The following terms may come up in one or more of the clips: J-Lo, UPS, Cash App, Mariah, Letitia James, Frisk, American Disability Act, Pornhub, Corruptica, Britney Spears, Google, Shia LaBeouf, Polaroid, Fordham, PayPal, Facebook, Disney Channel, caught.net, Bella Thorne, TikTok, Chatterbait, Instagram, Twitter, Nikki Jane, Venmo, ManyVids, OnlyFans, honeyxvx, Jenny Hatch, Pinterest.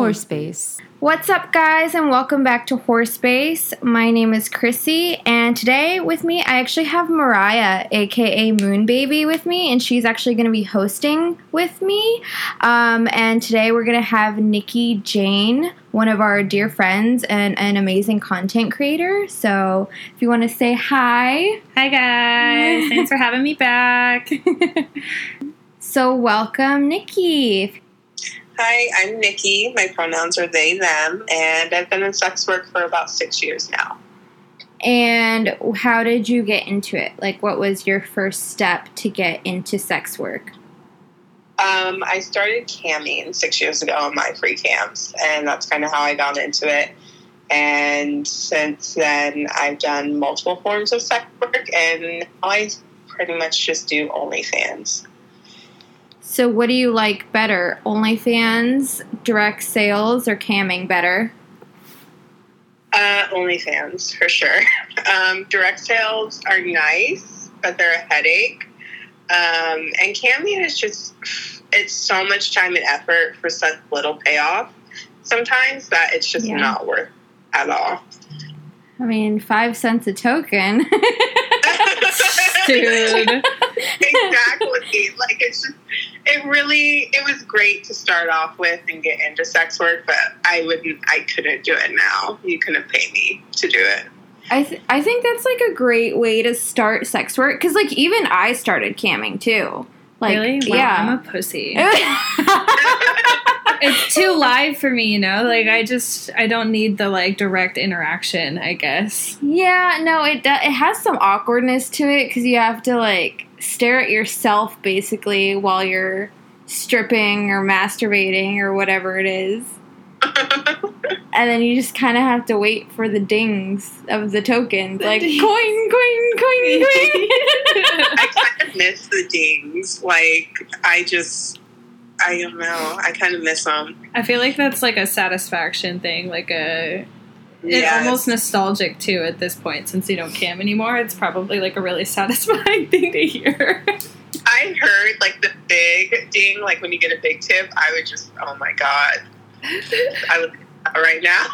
Horse Space. What's up, guys, and welcome back to Horse Space. My name is Chrissy, and today with me, I actually have Mariah, aka Moon Baby, with me, and she's actually going to be hosting with me. And today we're going to have Nikki Jane, one of our dear friends and an amazing content creator. So if you want to say hi. Hi, guys. Thanks for having me back. So welcome, Nikki. Hi, I'm Nikki. My pronouns are they, them, and I've been in sex work for about 6 years now. And how did you get into it? Like, what was your first step to get into sex work? I started camming 6 years ago on my free cams, and that's kind of how I got into it. And since then, I've done multiple forms of sex work, and I pretty much just do OnlyFans. So what do you like better, OnlyFans, direct sales, or camming better? OnlyFans, for sure. Direct sales are nice, but they're a headache. And camming is just, it's so much time and effort for such little payoff sometimes that it's just not worth it at all. I mean, 5 cents a token. Dude. Exactly. Like, it's just, it was great to start off with and get into sex work, but I couldn't do it now. You couldn't pay me to do it. I think that's, like, a great way to start sex work, because, like, even I started camming, too. Like, really? Wow, yeah. I'm a pussy. It's too live for me, you know? Like, I don't need the, like, direct interaction, I guess. Yeah, no, it has some awkwardness to it, because you have to, like, stare at yourself, basically, while you're stripping or masturbating or whatever it is. And then you just kind of have to wait for the dings of the tokens. Like, coin, coin, coin, coin. I kind of miss the dings. Like, I don't know. I kind of miss them. I feel like that's like a satisfaction thing. Like it's almost nostalgic too at this point. Since you don't cam anymore, it's probably like a really satisfying thing to hear. I heard like the big ding, like when you get a big tip, I would just, oh my God. I would right now.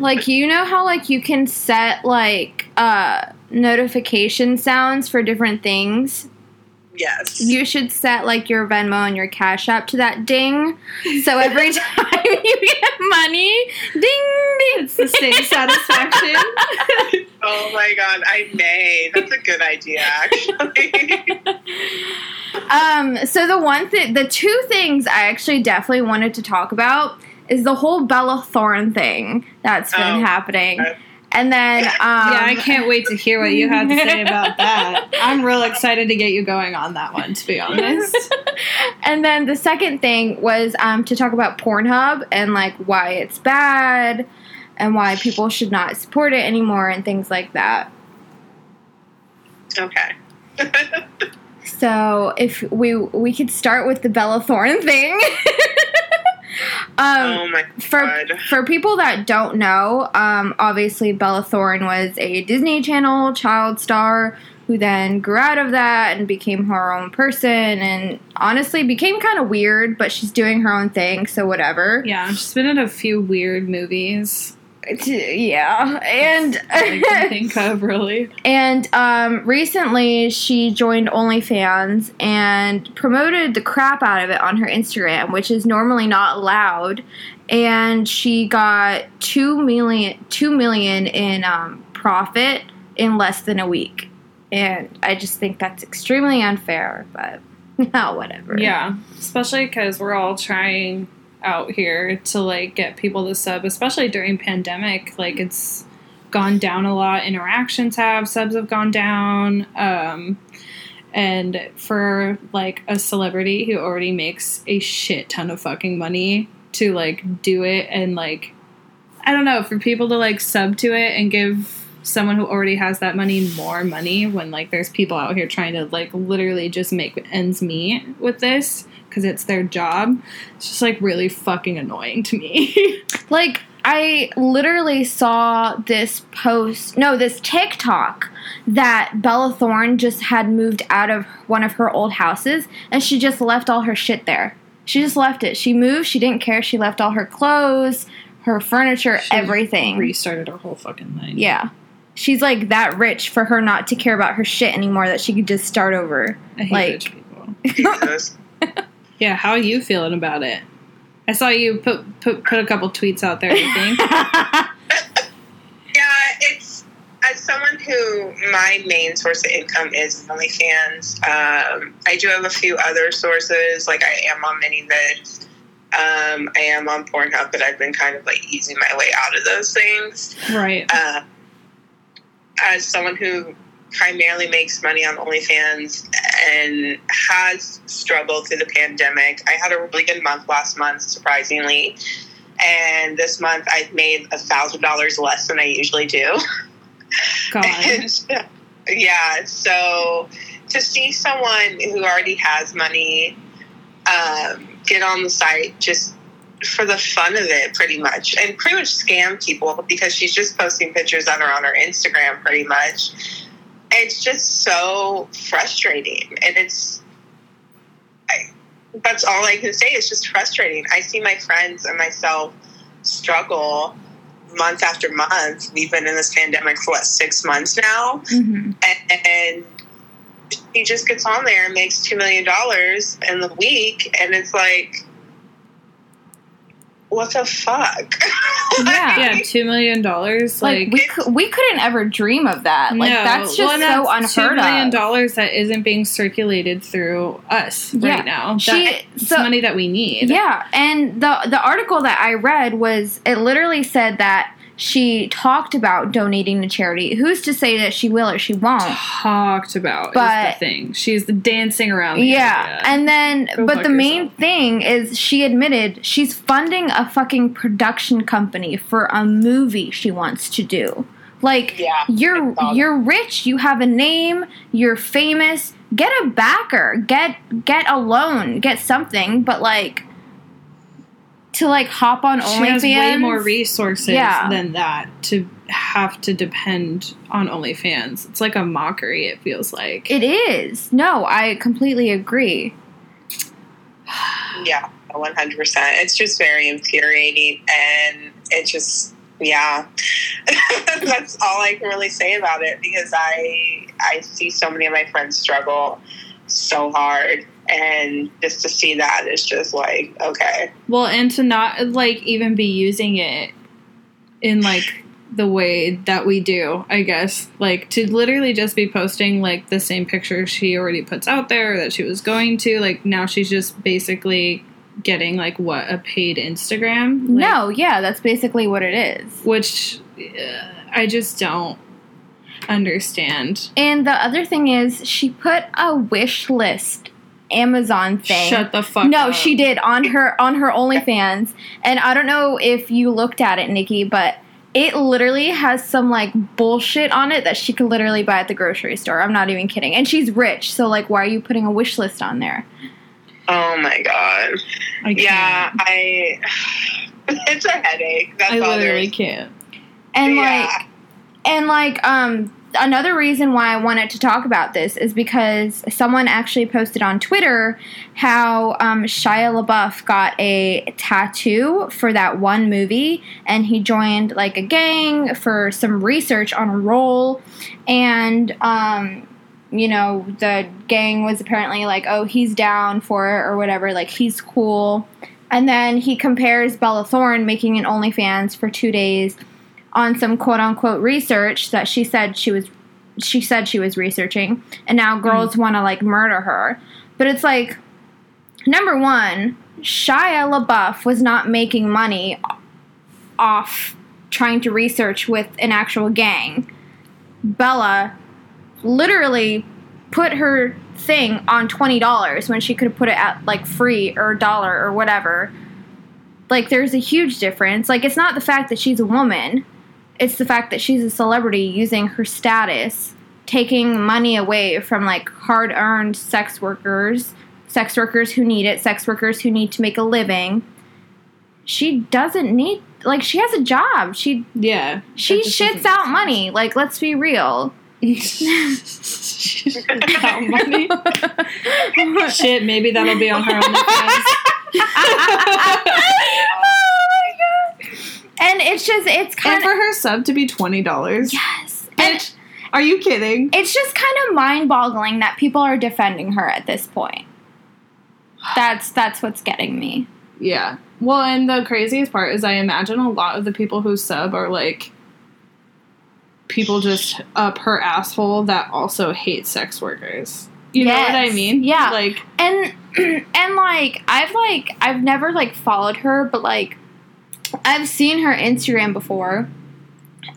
Like, you know how like you can set like notification sounds for different things? Yes. You should set, like, your Venmo and your Cash App to that ding. So every time you get money, ding, ding. It's the same satisfaction. Oh, my God. I may. That's a good idea, actually. So the two things I actually definitely wanted to talk about is the whole Bella Thorne thing that's been happening. And then, yeah, I can't wait to hear what you have to say about that. I'm real excited to get you going on that one, to be honest. And then the second thing was to talk about Pornhub and, like, why it's bad and why people should not support it anymore and things like that. Okay. So if we could start with the Bella Thorne thing. Oh my God. For people that don't know, obviously Bella Thorne was a Disney Channel child star who then grew out of that and became her own person and honestly became kind of weird, but she's doing her own thing, so whatever. Yeah, she's been in a few weird movies. Yeah, and I can think of, really. And recently she joined OnlyFans and promoted the crap out of it on her Instagram, which is normally not allowed. And she got $2 million in profit in less than a week. And I just think that's extremely unfair, but whatever. Yeah, especially because we're all trying out here to, like, get people to sub, especially during pandemic. Like, it's gone down a lot. Interactions have, subs have gone down. And for, like, a celebrity who already makes a shit ton of fucking money to, like, do it and, like, I don't know, for people to, like, sub to it and give someone who already has that money more money when, like, there's people out here trying to, like, literally just make ends meet with this because it's their job. It's just, like, really fucking annoying to me. Like, I literally saw this TikTok that Bella Thorne just had moved out of one of her old houses, and she just left all her shit there. She just left it. She moved. She didn't care. She left all her clothes, her furniture, she everything. Restarted her whole fucking thing. Yeah. She's, like, that rich for her not to care about her shit anymore, that she could just start over. I hate rich people. Jesus. Yeah, how are you feeling about it? I saw you put a couple tweets out there, I think. Yeah, it's, as someone who, my main source of income is OnlyFans, I do have a few other sources, like I am on ManyVids. I am on Pornhub, but I've been kind of, like, easing my way out of those things. Right. As someone who primarily makes money on OnlyFans and has struggled through the pandemic, I had a really good month last month, surprisingly. And this month I've made $1,000 less than I usually do. God. And, yeah, so to see someone who already has money get on the site just for the fun of it, pretty much, and pretty much scam people, because she's just posting pictures on her Instagram, pretty much. It's just so frustrating, and that's all I can say. It's just frustrating. I see my friends and myself struggle month after month. We've been in this pandemic for 6 months now, mm-hmm. and she just gets on there and makes $2 million in the week, and it's like, what the fuck? Yeah, $2 million. Like we couldn't ever dream of that. Like no, that's just so unheard of. $2 million that isn't being circulated through us right now. That's money that we need. Yeah, and the article that I read was, it literally said that she talked about donating to charity. Who's to say that she will or she won't? Talked about is the thing. She's dancing around the idea. And then, the main thing is, she admitted she's funding a fucking production company for a movie she wants to do. Like, you're rich, you have a name, you're famous, get a backer, get a loan, get something, but like, to, like, hop on OnlyFans. She has way more resources than that to have to depend on OnlyFans. It's like a mockery, it feels like. It is. No, I completely agree. Yeah, 100%. It's just very infuriating, and it just, That's all I can really say about it, because I see so many of my friends struggle so hard. And just to see that is just like, okay. Well, and to not, like, even be using it in, like, the way that we do, I guess. Like, to literally just be posting, like, the same picture she already puts out there that she was going to. Like, now she's just basically getting, like, what, a paid Instagram? Like, no, yeah, that's basically what it is. Which I just don't understand. And the other thing is, she put a wish list Amazon thing. Shut the fuck up. No, she did on her OnlyFans. And I don't know if you looked at it, Nikki, but it literally has some, like, bullshit on it that she could literally buy at the grocery store. I'm not even kidding. And she's rich, so, like, why are you putting a wish list on there? Oh my god. It's a headache. That's I all literally there is. Can't. And another reason why I wanted to talk about this is because someone actually posted on Twitter how Shia LaBeouf got a tattoo for that one movie, and he joined, like, a gang for some research on a role, and, you know, the gang was apparently like, oh, he's down for it or whatever, like, he's cool. And then he compares Bella Thorne making an OnlyFans for 2 days on some quote-unquote research that she said she was researching, and now girls want to, like, murder her. But it's like, number one, Shia LaBeouf was not making money off trying to research with an actual gang. Bella literally put her thing on $20 when she could have put it at, like, free or $1 or whatever. Like, there's a huge difference. Like, it's not the fact that she's a woman. It's the fact that she's a celebrity using her status, taking money away from, like, hard-earned sex workers who need it, sex workers who need to make a living. She doesn't need, like, she has a job. She shits out money. Like, let's be real. Shits out money? Shit, maybe that'll be on her OnlyFans. Oh my God. And it's just, it's kind of... And for her sub to be $20. Yes. Bitch, are you kidding? It's just kind of mind-boggling that people are defending her at this point. That's what's getting me. Yeah. Well, and the craziest part is I imagine a lot of the people who sub are, like, people just up her asshole that also hate sex workers. You know what I mean? Yeah. Like... And, like, I've never, like, followed her, but, like, I've seen her Instagram before.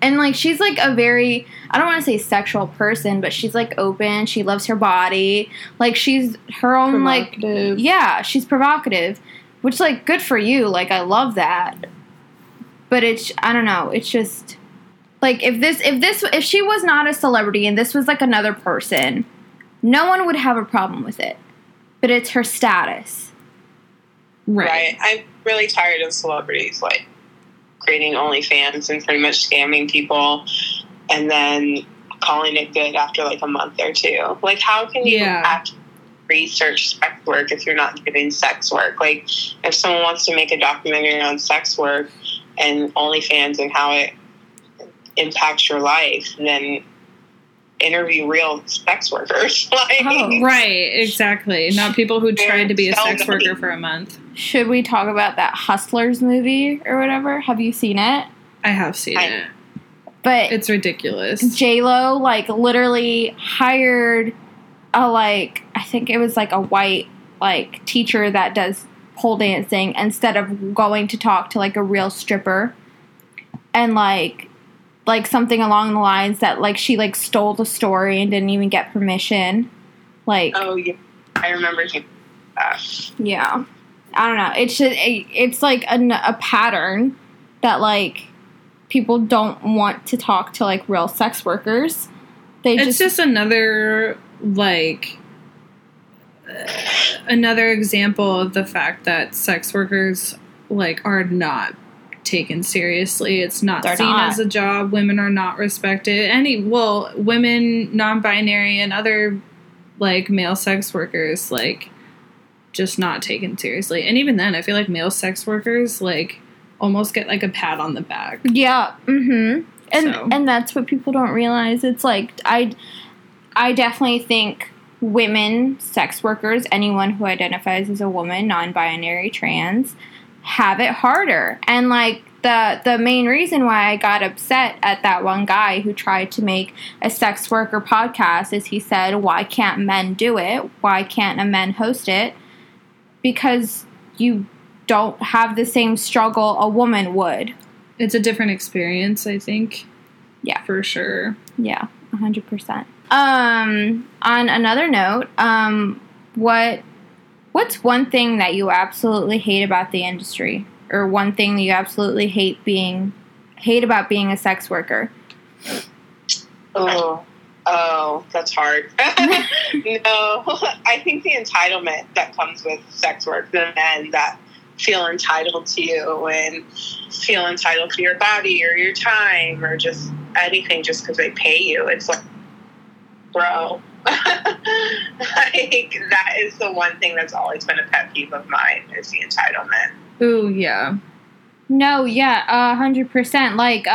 And, like, she's, like, a very, I don't want to say sexual person, but she's, like, open. She loves her body. Like, she's her own, like... Yeah, she's provocative. Which, like, good for you. Like, I love that. But it's, I don't know. It's just, like, if she was not a celebrity and this was, like, another person, no one would have a problem with it. But it's her status. Right. I'm really tired of celebrities, like, creating OnlyFans and pretty much scamming people and then calling it good after, like, a month or two. Like, how can you actually research sex work if you're not giving sex work? Like, if someone wants to make a documentary on sex work and OnlyFans and how it impacts your life, then interview real sex workers. Like, oh, right, exactly. Not people who tried to be a sex worker for a month. Should we talk about that Hustlers movie or whatever? Have you seen it? I have seen it. But it's ridiculous. J-Lo, like, literally hired a, like, I think it was, like, a white, like, teacher that does pole dancing instead of going to talk to, like, a real stripper. And, like, something along the lines that, like, she, like, stole the story and didn't even get permission. Like... Oh, yeah. I remember that. Yeah. I don't know. It's just, it's, like, a pattern that, like, people don't want to talk to, like, real sex workers. It's just another, like... another example of the fact that sex workers, like, are not taken seriously. It's not seen as a job. Women are not respected. Women, non-binary, and other, like, male sex workers, like, just not taken seriously. And even then, I feel like male sex workers, like, almost get, like, a pat on the back. Yeah. Mm-hmm. And that's what people don't realize. It's, like, I definitely think women sex workers, anyone who identifies as a woman, non-binary, trans, have it harder. And, like, the main reason why I got upset at that one guy who tried to make a sex worker podcast is he said, why can't men do it? Why can't a man host it? Because you don't have the same struggle a woman would. It's a different experience, I think. Yeah. For sure. Yeah, 100%. On another note, what's one thing that you absolutely hate about the industry, or one thing that you absolutely hate about being a sex worker? Oh, that's hard. No, I think the entitlement that comes with sex work, the men that feel entitled to you and feel entitled to your body or your time or just anything just because they pay you. It's like, bro, like, that is the one thing that's always been a pet peeve of mine, is the entitlement. Ooh, yeah. No, yeah, 100%. Like,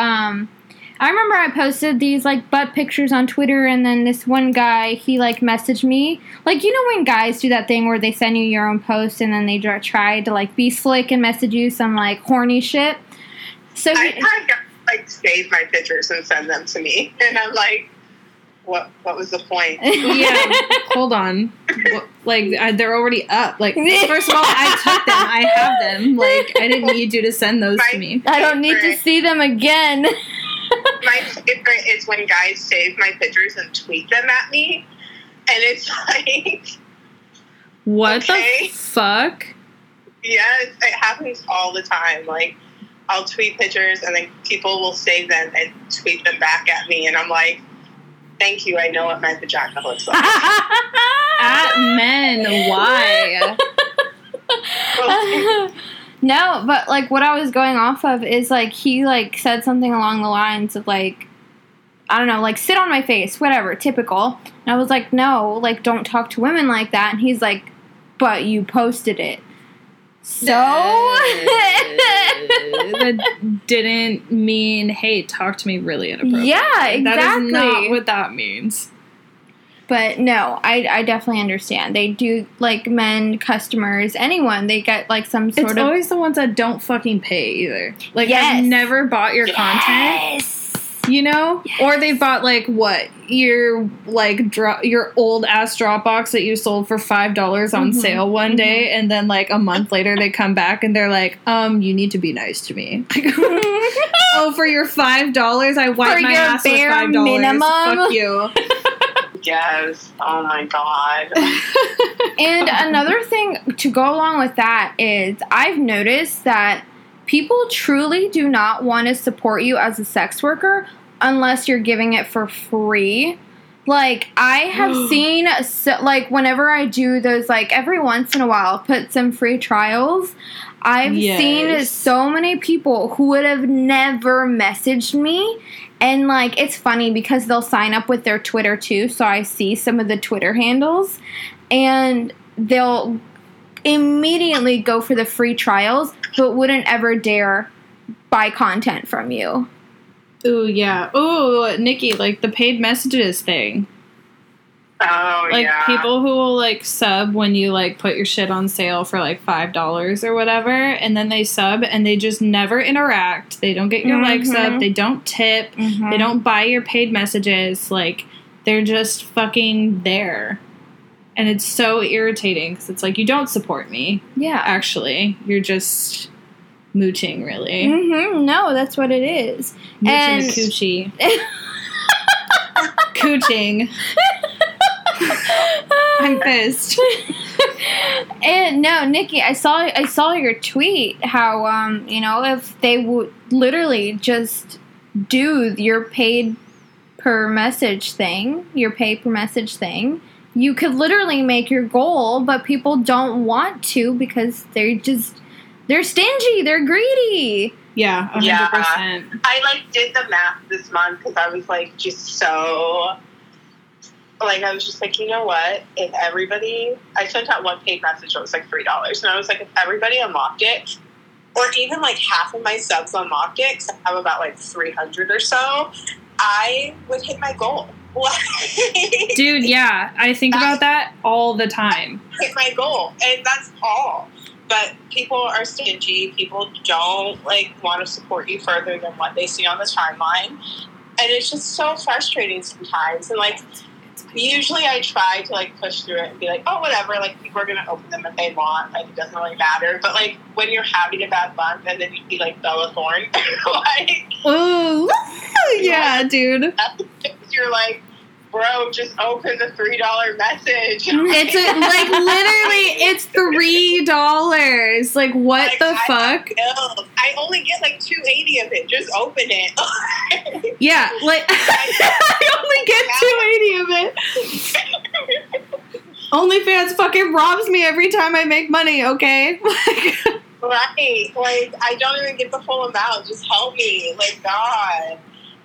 I remember I posted these, like, butt pictures on Twitter, and then this one guy, he, like, messaged me. Like, you know when guys do that thing where they send you your own post, and then they try to, like, be slick and message you some, like, horny shit? So I got, like, save my pictures and send them to me, and I'm like, What was the point? Yeah, hold on. Like, they're already up. Like, first of all, I took them. I have them. Like, I didn't need you to send those to me. I don't need to see them again. My favorite is when guys save my pictures and tweet them at me. And it's like... What the fuck? Yes, it happens all the time. Like, I'll tweet pictures and then people will save them and tweet them back at me. And I'm like... Thank you, I know what my vagina looks like. At men, why? No, but, like, what I was going off of is, like, he, like, said something along the lines of, like, I don't know, like, sit on my face, whatever, typical. And I was like, no, like, don't talk to women like that. And he's like, but you posted it. So that didn't mean, hey, talk to me really inappropriately. Yeah, exactly. That is not what that means. But no, I definitely understand. They do, like, men, customers, anyone, they get, like, some sort of... It's always the ones that don't fucking pay either. Like, yes. I've never bought your content, you know? Yes. Or they bought, like, what? Your, like, your old-ass Dropbox that you sold for $5 on sale one day, and then, like, a month later they come back and they're like, you need to be nice to me. Oh, for your $5? I wiped my ass with $5. Minimum. Fuck you. Yes. Oh, my God. And another thing to go along with that is I've noticed that people truly do not want to support you as a sex worker unless you're giving it for free. Like, I have seen, so, like, whenever I do those, like, every once in a while, put some free trials, I've seen so many people who would have never messaged me. And, like, it's funny because they'll sign up with their Twitter, too. So I see some of the Twitter handles. And they'll immediately go for the free trials, but wouldn't ever dare buy content from you. Ooh, yeah. Ooh, Nikki, like, the paid messages thing. Oh, like, yeah. Like, people who will, like, sub when you, like, put your shit on sale for, like, $5 or whatever. And then they sub, and they just never interact. They don't get your likes up. They don't tip. They don't buy your paid messages. Like, they're just fucking there. And it's so irritating, because it's like, you don't support me. Yeah. Actually. You're just... mooching, really. No, that's what it is. Mooching and a coochie. Cooching. I'm pissed. And no, Nikki, I saw your tweet how, you know, if they would literally just do your paid per message thing, you could literally make your goal, but people don't want to because they're just... They're stingy. They're greedy. Yeah, 100%. Yeah. I, like, did the math this month because I was, like, just so... Like, I was just like, you know what? If everybody... I sent out one paid message that was, like, $3. And I was like, if everybody unlocked it, or even, like, half of my subs unlocked it, because I have about, like, 300 or so, I would hit my goal. Dude, yeah. I think about that all the time. Hit my goal. And that's all. But people are stingy. People don't, like, want to support you further than what they see on the timeline. And it's just so frustrating sometimes. And, like, usually I try to, like, push through it and be like, oh, whatever. Like, people are going to open them if they want. Like, it doesn't really matter. But, like, when you're having a bad month and then you see, like, Bella Thorne. Like, ooh. Yeah, like, dude. You're like, bro, just open the $3 message. It's a, like, literally, it's $3. Like, what, like, the fuck? I only get like $2.80 of it. Just open it. Yeah, like I only get $2.80 of it. OnlyFans fucking robs me every time I make money. Okay. Right? Like, I don't even get the full amount. Just help me. Like, God.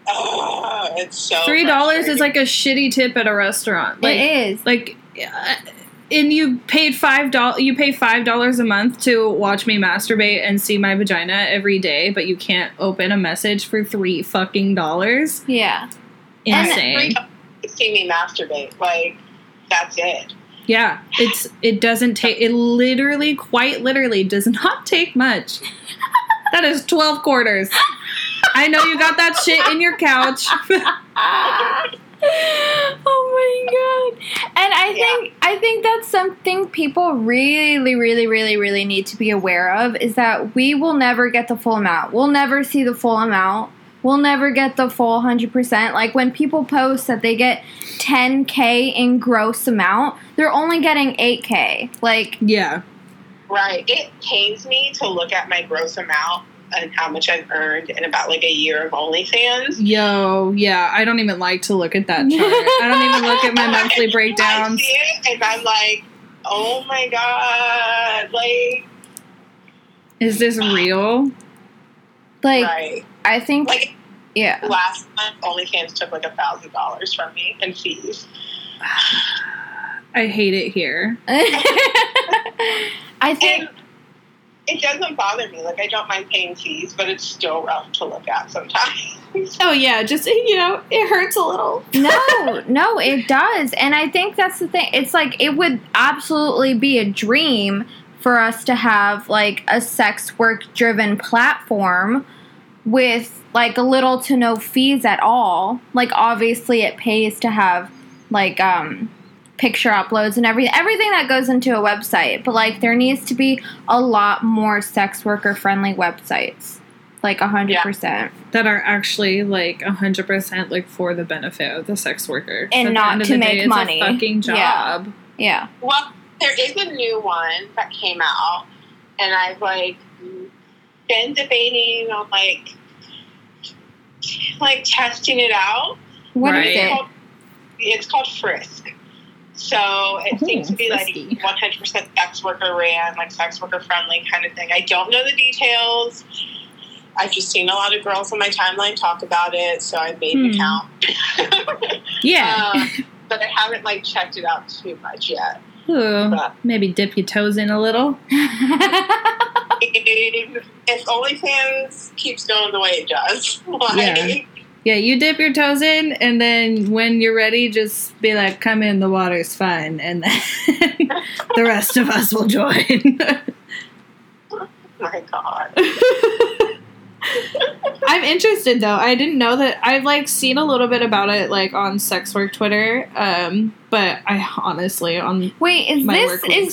Oh, it's so $3 is like a shitty tip at a restaurant. Like, it is. Like, and you paid $5. You pay $5 a month to watch me masturbate and see my vagina every day, but you can't open a message for $3. Yeah, insane. And see me masturbate. Like, that's it. Yeah, it doesn't take. It literally, quite literally, does not take much. That is 12 quarters. I know you got that shit in your couch. Oh, my God. And I think that's something people really, really, really, really need to be aware of, is that we will never get the full amount. We'll never see the full amount. We'll never get the full 100%. Like, when people post that they get 10K in gross amount, they're only getting 8K. Like, yeah. Right. It pains me to look at my gross amount and how much I've earned in about, like, a year of OnlyFans. Yo, yeah. I don't even like to look at that chart. I don't even look at my monthly breakdowns. I see it, and I'm like, oh, my God. Like... is this real? Like, right. I think... like, yeah. Last month, OnlyFans took, like, $1,000 from me in fees. I hate it here. I think... And It doesn't bother me. Like, I don't mind paying fees, but it's still rough to look at sometimes. Oh, yeah. Just, you know, it hurts a little. No, it does. And I think that's the thing. It's like, it would absolutely be a dream for us to have, like, a sex work-driven platform with, like, little to no fees at all. Like, obviously it pays to have, like, picture uploads and everything that goes into a website. But, like, there needs to be a lot more sex worker-friendly websites. Like, 100%. Yeah. That are actually, like, 100%, like, for the benefit of the sex worker. And not to make money. It's a fucking job. Yeah. Well, there is a new one that came out, and I've, like, been debating on, like, testing it out. What is it? It's called Frisk. So it seems to be frisky. Like 100% sex worker ran, like sex worker friendly kind of thing. I don't know the details. I've just seen a lot of girls on my timeline talk about it, so I made an account. Yeah. But I haven't like checked it out too much yet. Ooh, maybe dip your toes in a little. If OnlyFans keeps going the way it does, like, yeah, you dip your toes in, and then when you're ready, just be like, come in, the water's fine, and then the rest of us will join. Oh, my God. I'm interested, though. I didn't know that. I've, like, seen a little bit about it, like, on sex work Twitter, but I honestly, on Wait, is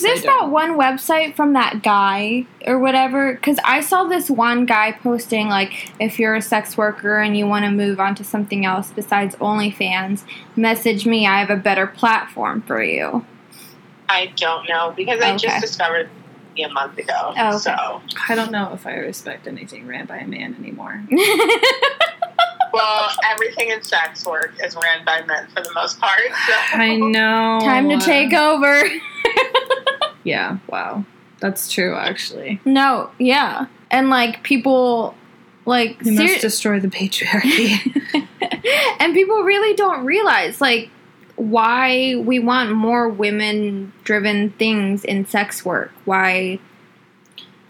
this that one website from that guy or whatever? Because I saw this one guy posting, like, if you're a sex worker and you want to move on to something else besides OnlyFans, message me. I have a better platform for you. I don't know, because I just discovered a month ago. Oh, okay. So I don't know if I respect anything ran by a man anymore. Well, everything in sex work is ran by men for the most part. So. I know. Time to take over. Yeah. Wow. That's true, actually. No. Yeah. And like people, like you must destroy the patriarchy. And people really don't realize, like, why we want more women-driven things in sex work. Why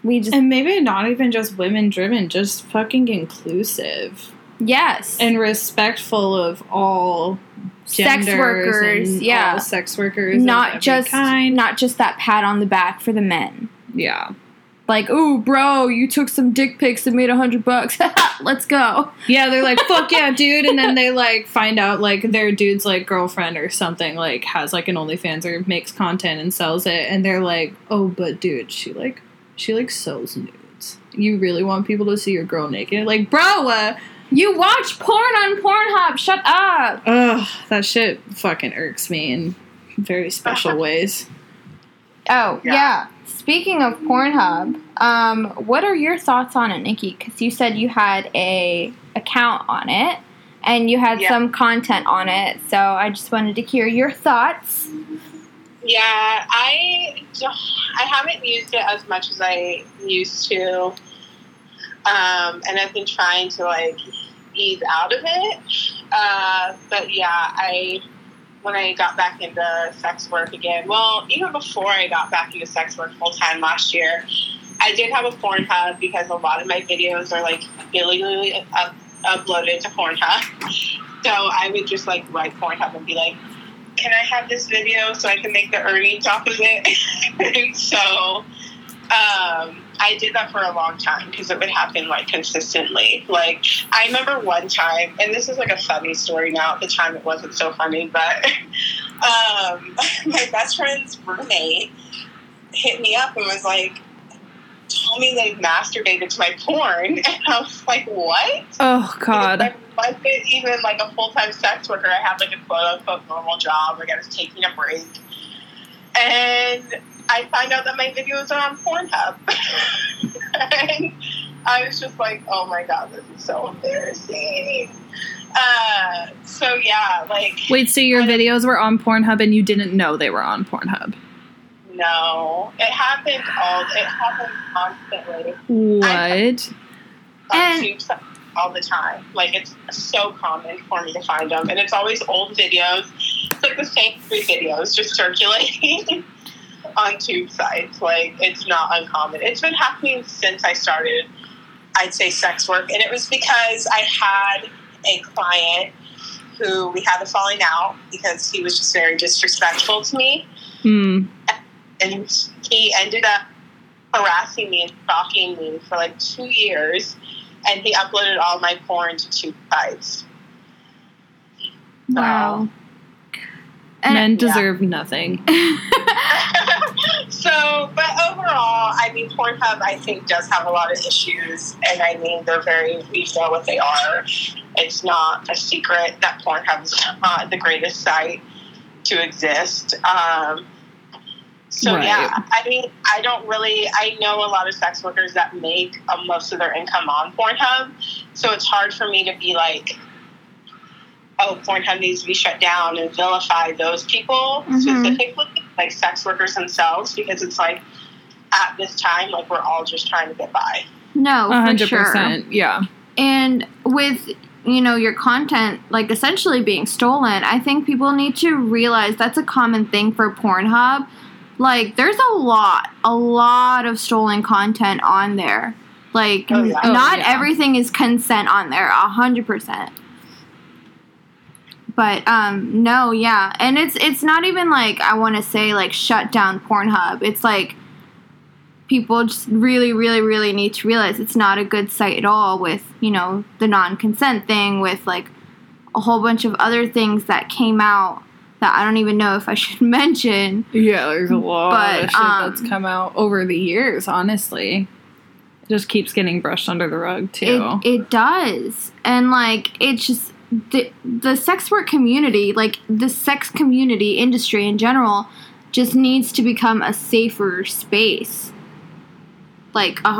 we just... And maybe not even just women-driven, just fucking inclusive. Yes. And respectful of all genders. Sex workers, yeah. All sex workers. Not just that pat on the back for the men. Yeah. Like, ooh, bro, you took some dick pics and made $100. Let's go. Yeah, they're like, fuck yeah, dude. And then they, like, find out, like, their dude's, like, girlfriend or something, like, has, like, an OnlyFans or makes content and sells it. And they're like, oh, but, dude, she, like, sells nudes. You really want people to see your girl naked? Like, bro, you watch porn on Pornhub. Shut up. Ugh, that shit fucking irks me in very special ways. Oh, yeah. Speaking of Pornhub, what are your thoughts on it, Nikki? Because you said you had a account on it, and you had some content on it, so I just wanted to hear your thoughts. Yeah, I haven't used it as much as I used to, and I've been trying to, like, ease out of it, but yeah, when I got back into sex work again, well, even before I got back into sex work full-time last year, I did have a Pornhub because a lot of my videos are, like, illegally uploaded to Pornhub. So I would just, like, write Pornhub and be like, can I have this video so I can make the earnings off of it? And so I did that for a long time because it would happen, like, consistently. Like, I remember one time, and this is, like, a funny story now. At the time, it wasn't so funny, but my best friend's roommate hit me up and was like, told me they masturbated to my porn. And I was like, what? Oh, God. I wasn't even, like, a full-time sex worker. I had, like, a quote-unquote normal job. Like, I was taking a break. And I find out that my videos are on Pornhub. And I was just like, oh my God, this is so embarrassing. So yeah, like... Wait, so your videos were on Pornhub and you didn't know they were on Pornhub? No. It happened constantly. What? All the time. Like, it's so common for me to find them. And it's always old videos. It's like the same three videos just circulating. on tube sites. Like, it's not uncommon. It's been happening since I started, I'd say, sex work. And it was because I had a client who we had a falling out because he was just very disrespectful to me. Mm. And he ended up harassing me and stalking me for like 2 years, and he uploaded all my porn to two sites. Wow. And men deserve nothing. So, but overall, I mean, Pornhub, I think, does have a lot of issues. And I mean, they're very, we know what they are. It's not a secret that Pornhub is not the greatest site to exist. So, right. Yeah, I mean, I know a lot of sex workers that make most of their income on Pornhub. So it's hard for me to be like, oh, Pornhub needs to be shut down, and vilify those people, mm-hmm. specifically, like sex workers themselves, because it's like, at this time, like, we're all just trying to get by. No, 100%, for sure. Yeah. And with, you know, your content, like, essentially being stolen, I think people need to realize that's a common thing for Pornhub. Like, there's a lot of stolen content on there. Like, oh, yeah. Everything is consent on there, 100%. But, no, yeah. And it's not even, like, I want to say, like, shut down Pornhub. It's, like, people just really, really, really need to realize it's not a good site at all with, you know, the non-consent thing, with, like, a whole bunch of other things that came out that I don't even know if I should mention. Yeah, there's a lot of shit that's come out over the years, honestly. It just keeps getting brushed under the rug, too. It does. And, like, it's just... The sex work community, like the sex community industry in general, just needs to become a safer space. Like I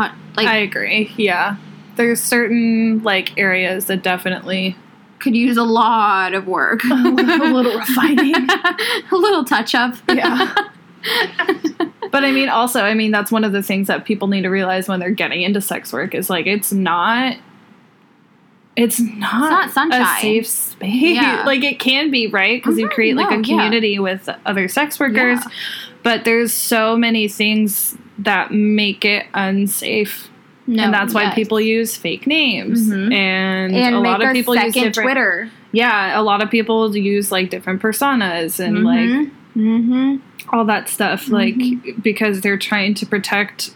agree. Yeah, there's certain like areas that definitely could use a lot of work, a little refining, a little touch up. Yeah. But I mean, also, I mean, that's one of the things that people need to realize when they're getting into sex work is like it's not sunshine. A safe space. Yeah. Like, it can be, right? Because you create, like, a community with other sex workers. Yeah. But there's so many things that make it unsafe. No, and that's why people use fake names. Mm-hmm. And a lot of people use different... Twitter. Yeah, a lot of people use, like, different personas and, mm-hmm. like, mm-hmm. all that stuff. Mm-hmm. Like, because they're trying to protect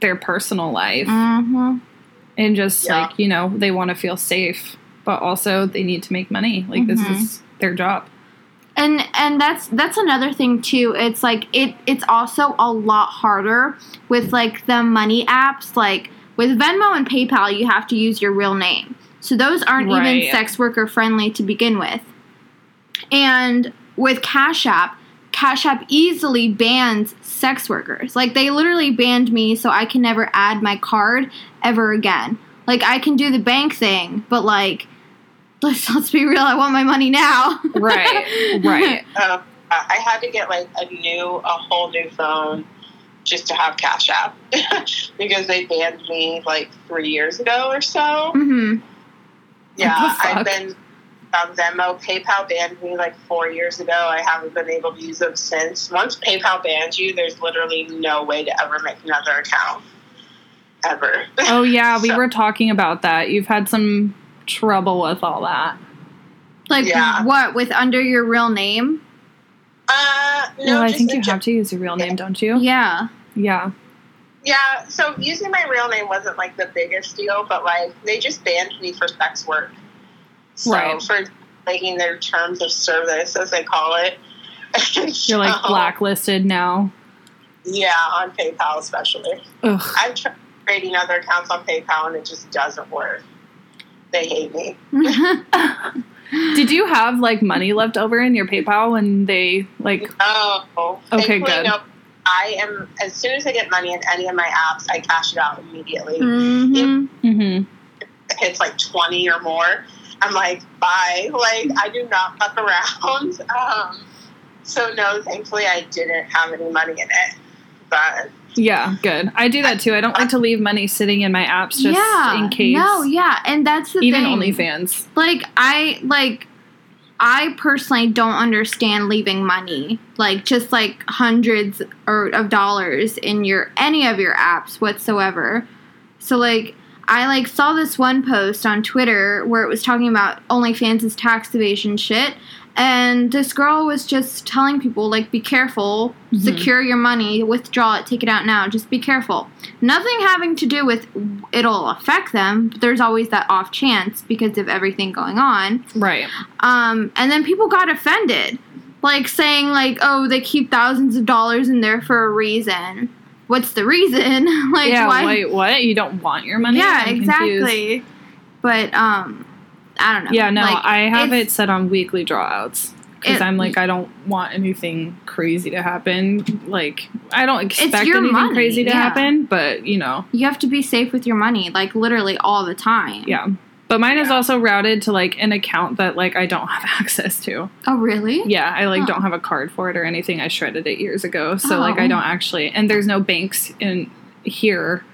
their personal life. Mm-hmm. And just, like, you know, they want to feel safe, but also they need to make money. Like, mm-hmm. this is their job. And that's another thing, too. It's, like, it's also a lot harder with, like, the money apps. Like, with Venmo and PayPal, you have to use your real name. So those aren't even sex worker friendly to begin with. And with Cash App easily bans sex workers. Like, they literally banned me, so I can never add my card ever again. Like, I can do the bank thing, but, like, let's be real, I want my money now. Right. I had to get, like, a whole new phone just to have Cash App because they banned me, like, 3 years ago or so. Mm-hmm. Yeah, I've been... Venmo, PayPal banned me like 4 years ago. I haven't been able to use them since. Once PayPal bans you, there's literally no way to ever make another account. Ever. Oh, yeah. We were talking about that. You've had some trouble with all that. Like, what? With under your real name? No, I think you have to use your real name, don't you? Yeah. Yeah. Yeah, so using my real name wasn't like the biggest deal, but like they just banned me for sex work. So for making their terms of service, as they call it. You're like blacklisted now. Yeah, on PayPal especially. Ugh. I've tried creating other accounts on PayPal and it just doesn't work. They hate me. Did you have like money left over in your PayPal when they like? No. Okay, good. No. I am, as soon as I get money in any of my apps, I cash it out immediately. Mm-hmm. If it's like 20 or more. I'm like, bye. Like, I do not fuck around. So, no, thankfully, I didn't have any money in it. But yeah, good. I do that, too. I don't like to leave money sitting in my apps just in case. No, yeah. And that's the thing. Even OnlyFans. Like, I, like... I personally don't understand leaving money, like just like hundreds of dollars in any of your apps whatsoever. So like I like saw this one post on Twitter where it was talking about OnlyFans' tax evasion shit. And this girl was just telling people, like, be careful, secure your money, withdraw it, take it out now, just be careful. Nothing having to do with it'll affect them, but there's always that off chance because of everything going on. Right. And then people got offended, like, saying, like, oh, they keep thousands of dollars in there for a reason. What's the reason? Like, yeah, why? Wait, what? You don't want your money? Yeah, I'm exactly. Confused. But, I don't know. Yeah, no, like, I have it set on weekly drawouts because I'm like, I don't want anything crazy to happen. Like, I don't expect anything crazy to happen, but, you know. You have to be safe with your money, like, literally all the time. Yeah. But mine is also routed to, like, an account that, like, I don't have access to. Oh, really? Yeah, I, like, don't have a card for it or anything. I shredded it years ago, so, like, I don't actually. And there's no banks in here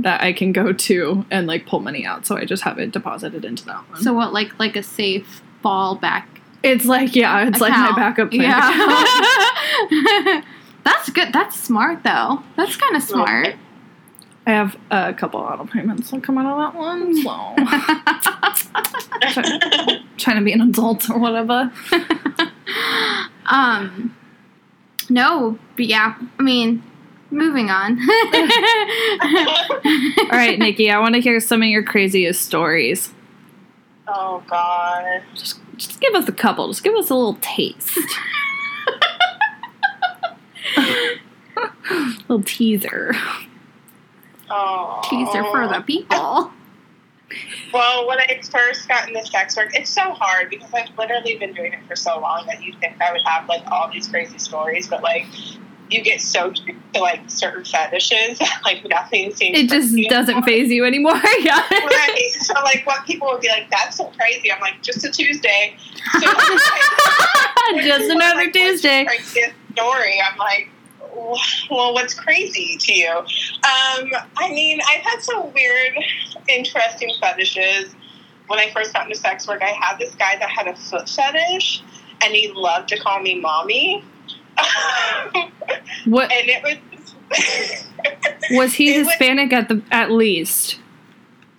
that I can go to and, like, pull money out. So I just have it deposited into that one. So what, like a safe fallback? It's like, yeah, it's account. Like my backup plan. Yeah. That's good. That's smart, though. That's kind of smart. I have a couple auto payments that come out of that one, so. Trying to be an adult or whatever. No, but yeah, I mean, moving on. All right, Nikki, I want to hear some of your craziest stories. Oh, God. Just give us a couple. Just give us a little taste. A little teaser. Oh. Teaser for the people. Well, when I first got into sex work, it's so hard because I've literally been doing it for so long that you'd think I would have, like, all these crazy stories, but, like, you get so to, like, certain fetishes that, like, nothing seems... It just doesn't faze you anymore, yeah. Right. So, like, what people would be like, that's so crazy. I'm like, just a Tuesday. So, like, just another Tuesday. What's the craziest story? I'm like, well, what's crazy to you? I mean, I've had some weird, interesting fetishes. When I first got into sex work, I had this guy that had a foot fetish, and he loved to call me mommy. What? And it was was he Hispanic at least?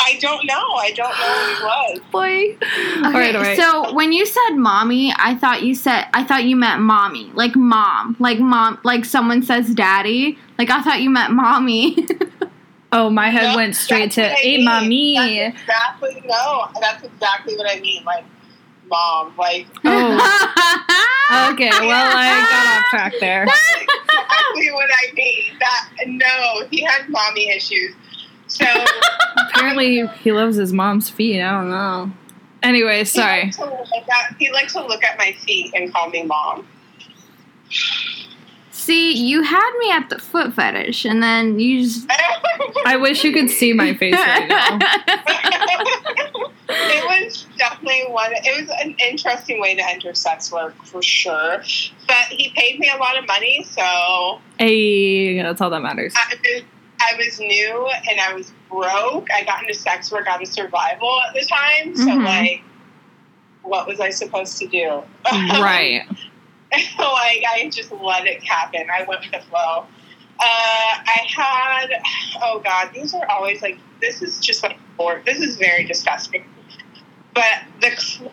I don't know who he was. Boy. Okay, all right. So when you said mommy, I thought you meant mommy. Like mom. Like mom, like someone says daddy. Like I thought you meant mommy. Oh, my head went straight to hey mommy. That's exactly what I mean. Like mom, like oh. Okay, well I got off track there. That's exactly what I mean. That no, he has mommy issues. So apparently he loves his mom's feet. I don't know. Anyway, sorry. He likes to look at my feet and call me mom. See, you had me at the foot fetish, and then you just... I wish you could see my face right now. It was definitely it was an interesting way to enter sex work, for sure. But he paid me a lot of money, so... Hey, that's all that matters. I was new, and I was broke. I got into sex work out of survival at the time, so, like, what was I supposed to do? Right. Like, I just let it happen. I went with the flow. I had, oh, God, these are always, like, this is just, like, this is very disgusting. But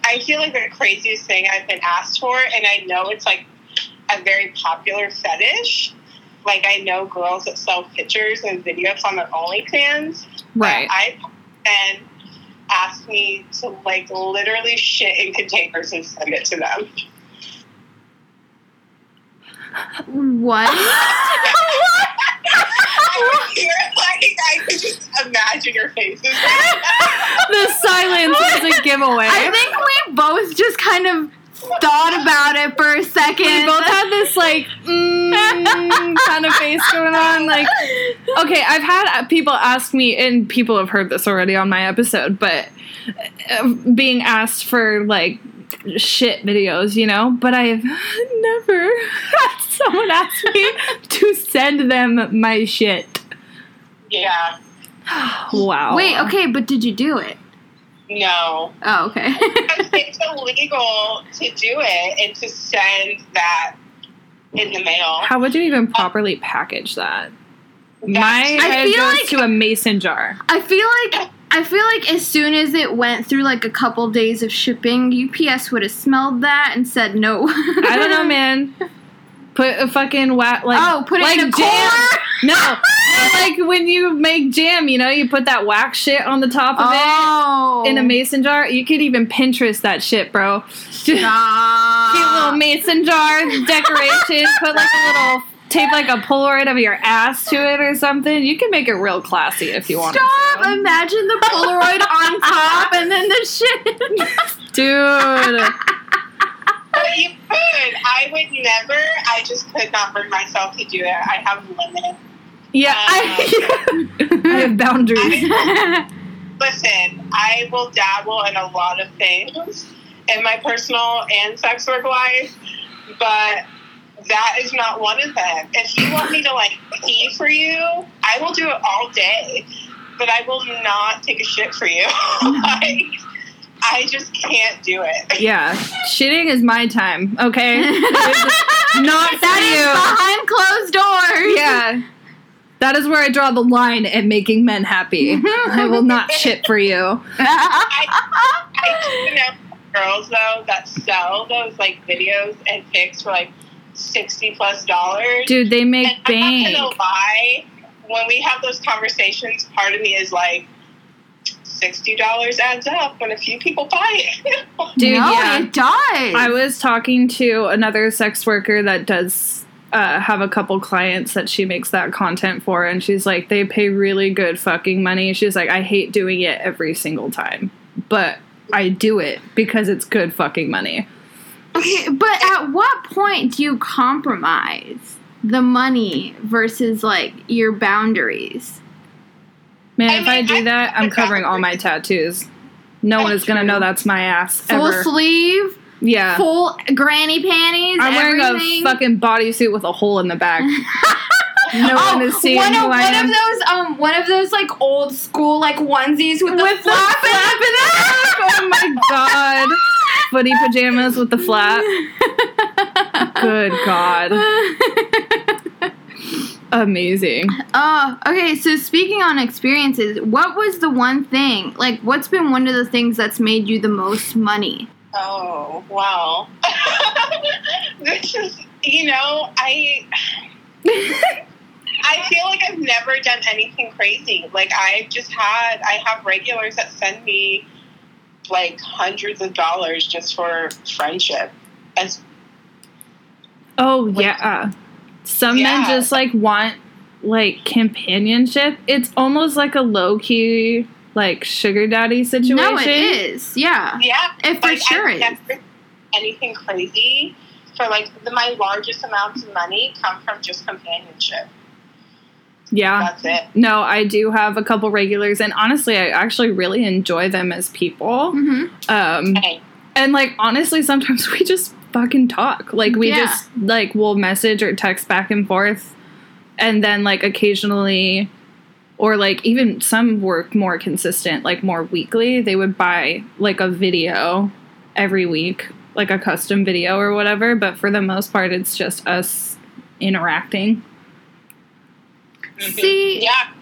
I feel like the craziest thing I've been asked for, and I know it's, like, a very popular fetish. Like, I know girls that sell pictures and videos on their OnlyFans. Right. And asked me to, like, literally shit in containers and send it to them. What? I would hear it, like, I could just imagine your faces. The silence is a giveaway. I think we both just kind of thought about it for a second. We both had this, like, kind of face going on. Like, okay, I've had people ask me, and people have heard this already on my episode, but being asked for, like, shit videos, you know, but I've never had someone ask me to send them my shit. Yeah. Wow. Wait, okay, but did you do it? No. Oh, okay. It's illegal to do it and to send that in the mail. How would you even properly package that? My head goes like, to a mason jar. I feel like as soon as it went through like a couple days of shipping, UPS would have smelled that and said no. I don't know, man. Put a fucking wax, like, oh, put it like in a jam. Core? No, like when you make jam, you know, you put that wax shit on the top of it in a mason jar. You could even Pinterest that shit, bro. Cute little mason jar decoration. Put like a little tape, like a Polaroid of your ass to it or something. You can make it real classy if you want. Stop! Imagine the Polaroid on top and then the shit, dude. But you could. I would never. I just could not bring myself to do it. I have limits. Yeah. I have boundaries. Listen, I will dabble in a lot of things in my personal and sex work life, but that is not one of them. If you want me to, like, pee for you, I will do it all day, but I will not take a shit for you. Like, I just can't do it. Yeah. Shitting is my time, okay? Not for you. Behind closed doors. Yeah. That is where I draw the line at making men happy. I will not shit for you. I know girls, though, that sell those, like, videos and pics for, like, $60+. Dude, they make bank. I'm not gonna lie. When we have those conversations, part of me is like, $60 adds up when a few people buy it. Dude, no, yeah. It does. I was talking to another sex worker that does have a couple clients that she makes that content for, and she's like, they pay really good fucking money. She's like, I hate doing it every single time, but I do it because it's good fucking money. Okay, but at what point do you compromise the money versus, like, your boundaries? Man, if I do that, I'm covering all my tattoos. No one is going to know that's my ass ever. Full sleeve? Yeah. Full granny panties? I'm wearing a fucking bodysuit with a hole in the back. No one is seeing who I am. One of those, like, old school, like, onesies with the flap in it. Oh, my God. Footy pajamas with the flap. Good God. Amazing. Okay, so speaking on experiences, what was the one thing, like, what's been one of the things that's made you the most money? Oh, wow. This is, you know, I feel like I've never done anything crazy. Like, I have regulars that send me, like, hundreds of dollars just for friendship. Some men just, like, want, like, companionship. It's almost like a low-key, like, sugar daddy situation. No, it is. Yeah. Yeah. It for sure is. Anything crazy. For, like, my largest amounts of money come from just companionship. Yeah. That's it. No, I do have a couple regulars. And, honestly, I actually really enjoy them as people. Mm-hmm. And, like, honestly, sometimes we just fucking talk. Like, we just, like, we'll message or text back and forth, and then, like, occasionally, or, like, even some work more consistent, like, more weekly, they would buy, like, a video every week, like, a custom video or whatever, but for the most part, it's just us interacting. Mm-hmm. See? Yeah.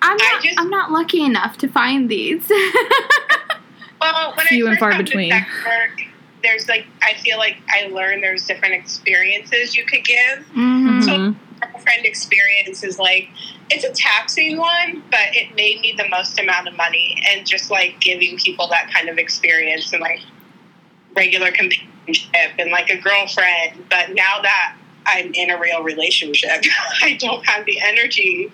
I'm not lucky enough to find these. Well, when few and far between. There's, like, I feel like I learned there's different experiences you could give. Mm-hmm. So my friend experience is, like, it's a taxing one, but it made me the most amount of money. And just, like, giving people that kind of experience and, like, regular companionship and, like, a girlfriend. But now that I'm in a real relationship, I don't have the energy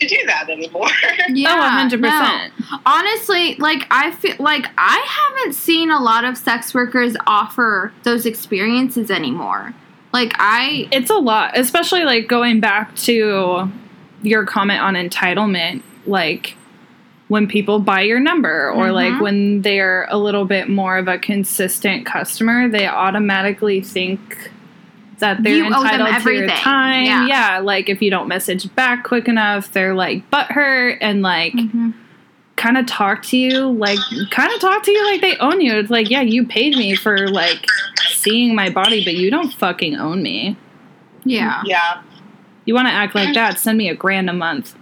to do that anymore. Yeah, 100%. No. Honestly, like, I feel like I haven't seen a lot of sex workers offer those experiences anymore. Like, it's a lot, especially, like, going back to your comment on entitlement, like, when people buy your number or mm-hmm. like when they're a little bit more of a consistent customer, they automatically think that they're entitled to your time. Yeah. Like, if you don't message back quick enough, they're, like, butthurt and, like, mm-hmm. kind of talk to you like they own you. It's like, yeah, you paid me for like seeing my body, but you don't fucking own me. Yeah. Yeah. You want to act like that? Send me $1,000 a month.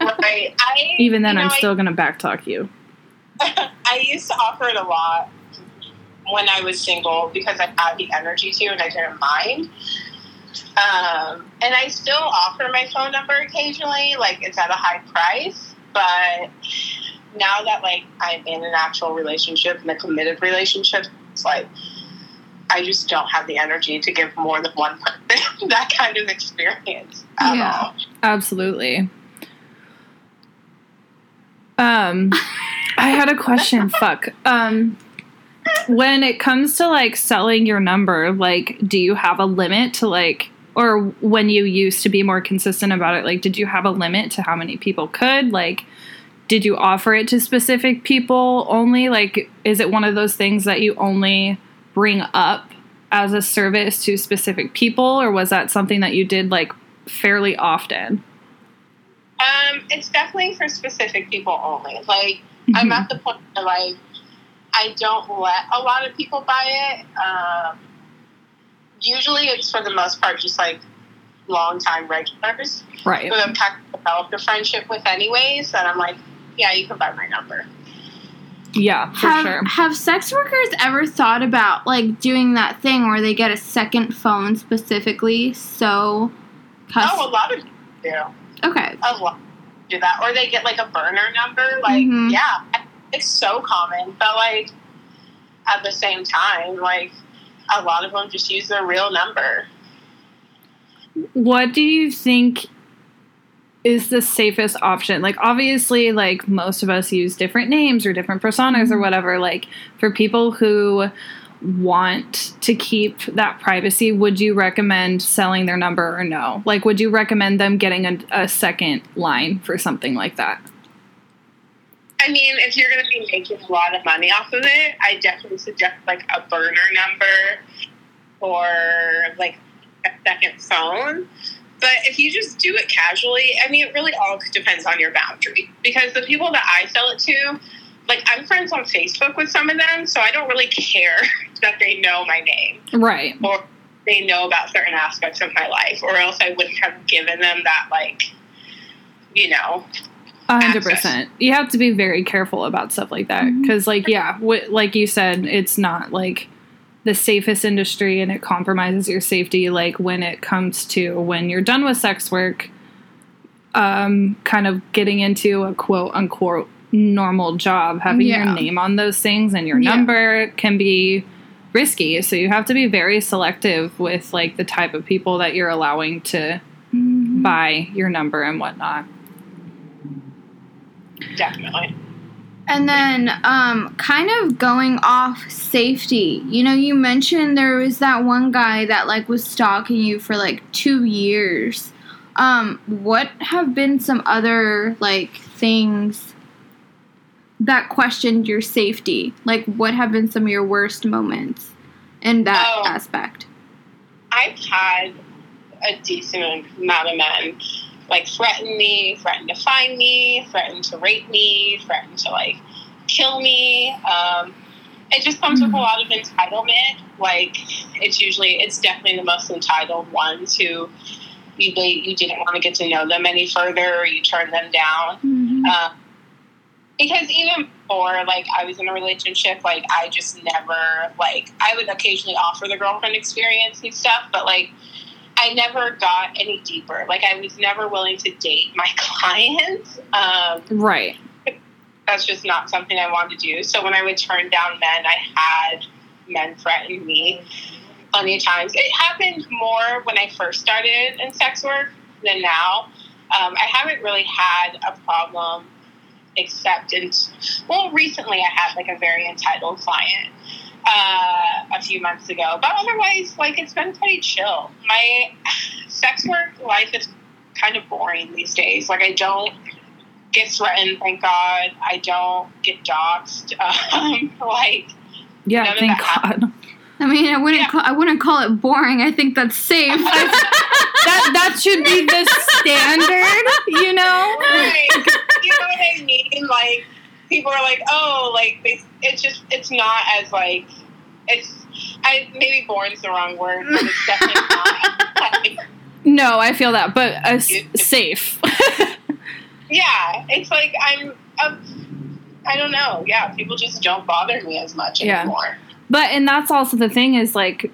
Right. Even then, I'm still going to backtalk you. I used to offer it a lot when I was single because I had the energy to and I didn't mind. And I still offer my phone number occasionally. Like, it's at a high price. But now that, like, I'm in an actual relationship and a committed relationship, it's like, I just don't have the energy to give more than one person that kind of experience at all. Absolutely. I had a question. Fuck. When it comes to, like, selling your number, like, do you have a limit to, like, or when you used to be more consistent about it, like, did you have a limit to how many people could, like, did you offer it to specific people only? Like, is it one of those things that you only bring up as a service to specific people, or was that something that you did, like, fairly often? It's definitely for specific people only. Like, mm-hmm. I'm at the point where, like, I don't let a lot of people buy it. Usually it's for the most part just, like, long-time regulars. Right. Who I've developed a friendship with anyways, and I'm like, yeah, you can buy my number. Yeah, for sure. Have sex workers ever thought about, like, doing that thing where they get a second phone specifically? So, a lot of people do. Okay. A lot do that. Or they get, like, a burner number. Like, mm-hmm. Yeah. It's so common. But, like, at the same time, like, a lot of them just use their real number. What do you think is the safest option? Like, obviously, like, most of us use different names or different personas or whatever. Like, for people who want to keep that privacy, would you recommend selling their number or no? Like, would you recommend them getting a second line for something like that? I mean, if you're going to be making a lot of money off of it, I definitely suggest, like, a burner number or, like, a second phone. But if you just do it casually, I mean, it really all depends on your boundary. Because the people that I sell it to, like, I'm friends on Facebook with some of them, so I don't really care that they know my name. Right. Or they know about certain aspects of my life, or else I wouldn't have given them that, like, you know, 100%. Access. You have to be very careful about stuff like that. Because, mm-hmm. like, yeah, like you said, it's not, like, the safest industry, and it compromises your safety, like, when it comes to when you're done with sex work, kind of getting into a quote-unquote normal job. Having your name on those things and your number can be risky, so you have to be very selective with, like, the type of people that you're allowing to buy your number and whatnot. Definitely. And then, kind of going off safety, you know, you mentioned there was that one guy that, like, was stalking you for, like, 2 years. What have been some other, like, things that questioned your safety? Like, what have been some of your worst moments in that aspect? I've had a decent amount of men, like, threaten me, threaten to find me, threaten to rape me, threaten to, like, kill me. It just comes with a lot of entitlement. Like, it's definitely the most entitled ones who you didn't want to get to know them any further, or you turned them down. Because even before, like, I was in a relationship, like, I just never, like, I would occasionally offer the girlfriend experience and stuff, but, like, I never got any deeper. Like, I was never willing to date my clients. Right. That's just not something I wanted to do. So when I would turn down men, I had men threaten me plenty of times. It happened more when I first started in sex work than now. I haven't really had a problem except recently I had, like, a very entitled client. A few months ago, but otherwise, like, it's been pretty chill. My sex work life is kind of boring these days. Like, I don't get threatened, thank God. I don't get doxxed. Like, yeah, thank God. I mean, I wouldn't call it boring. I think that's safe. That should be the standard, you know? Right. You know what I like, people are like, oh, like, it's just, it's not as, like, it's, I, maybe born's the wrong word, but it's definitely not. Like, no, I feel that, but safe. Yeah, it's like, I don't know, yeah, people just don't bother me as much anymore. But, and that's also the thing is, like,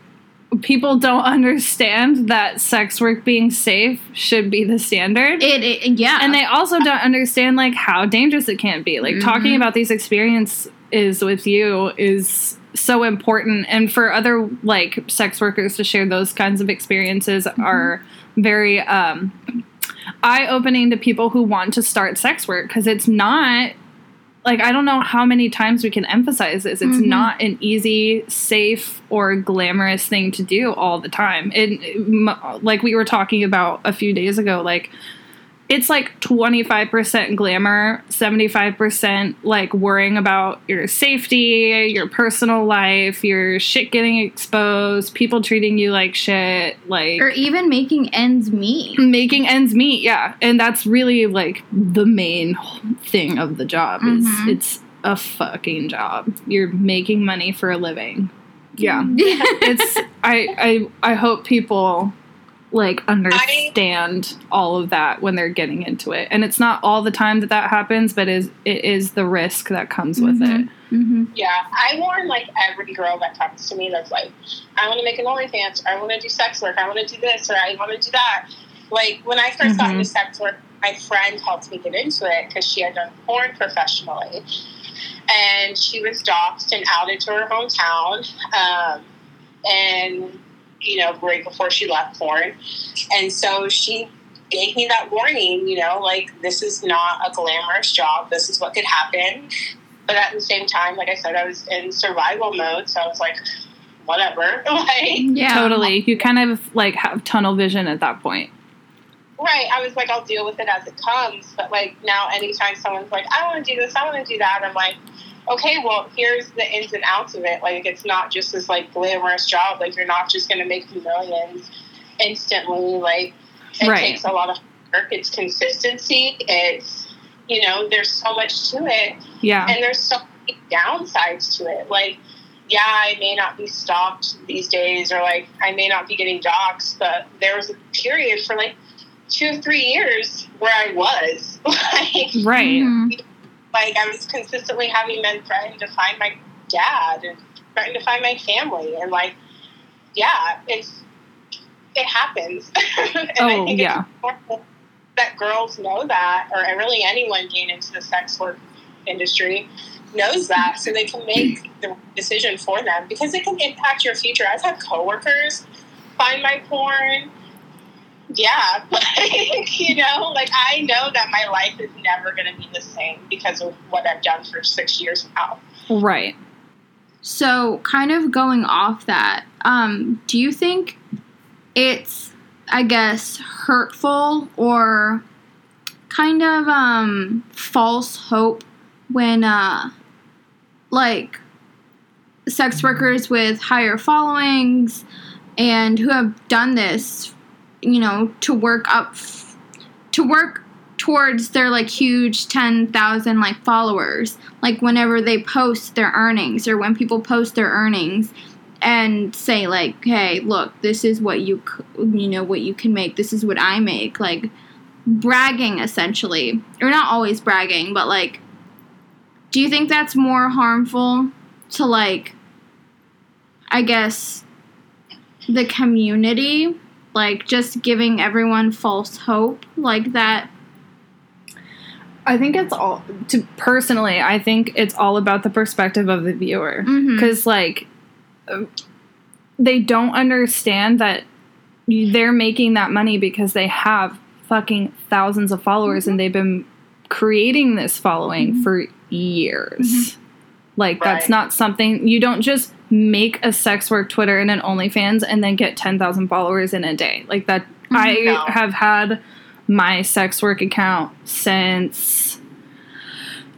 people don't understand that sex work being safe should be the standard. Yeah. And they also don't understand, like, how dangerous it can be. Like, mm-hmm. talking about these experiences with you is so important. And for other, like, sex workers to share those kinds of experiences mm-hmm. are very eye-opening to people who want to start sex work. Because it's not, like, I don't know how many times we can emphasize this. It's mm-hmm. not an easy, safe, or glamorous thing to do all the time. It, like we were talking about a few days ago, like, it's like 25% glamour, 75% like worrying about your safety, your personal life, your shit getting exposed, people treating you like shit, like, or even making ends meet. Yeah. And that's really like the main thing of the job is mm-hmm. it's a fucking job. You're making money for a living. Yeah. It's I hope people like understand all of that when they're getting into it, and it's not all the time that happens, but it is the risk that comes mm-hmm. with it. Mm-hmm. Yeah, I warn like every girl that talks to me that's like, I want to make an OnlyFans, or I want to do sex work, I want to do this, or I want to do that. Like when I first mm-hmm. got into sex work, my friend helped me get into it because she had done porn professionally, and she was doxxed and outed to her hometown, and you know, right before she left porn. And so she gave me that warning, you know, like, this is not a glamorous job. This is what could happen. But at the same time, like I said, I was in survival mode. So I was like, whatever. Like, yeah, totally. You kind of like have tunnel vision at that point. Right. I was like, I'll deal with it as it comes. But like now, anytime someone's like, I want to do this, I want to do that, I'm like, okay, well, here's the ins and outs of it. Like, it's not just this, like, glamorous job. Like, you're not just going to make millions instantly. Like, it right. takes a lot of work. It's consistency. It's, you know, there's so much to it. Yeah. And there's so many downsides to it. Like, yeah, I may not be stalked these days, or, like, I may not be getting doxxed, but there was a period for, like, 2 or 3 years where I was. Like, right. You know, like, I was consistently having men threaten to find my dad and threaten to find my family. And, like, yeah, it happens. And I think yeah. it's important that girls know that, or really anyone getting into the sex work industry knows that, so they can make the decision for them, because it can impact your future. I've had coworkers find my porn. Yeah, like, you know, like, I know that my life is never going to be the same because of what I've done for 6 years now. Right. So, kind of going off that, do you think it's, I guess, hurtful or kind of false hope when, like, sex workers with higher followings and who have done this, you know, to work towards their, like, huge 10,000, like, followers, like, whenever they post their earnings, or when people post their earnings and say, like, hey, look, this is what you know, what you can make, this is what I make, like, bragging, essentially, or not always bragging, but, like, do you think that's more harmful to, like, I guess, the community? Like, just giving everyone false hope like that? I think it's all... personally, I think it's all about the perspective of the viewer. Because, mm-hmm. like, they don't understand that they're making that money because they have fucking thousands of followers, mm-hmm. and they've been creating this following mm-hmm. for years. Mm-hmm. Like, right. that's not something... You don't just... make a sex work Twitter and an OnlyFans and then get 10,000 followers in a day. Like that, mm-hmm. I have had my sex work account since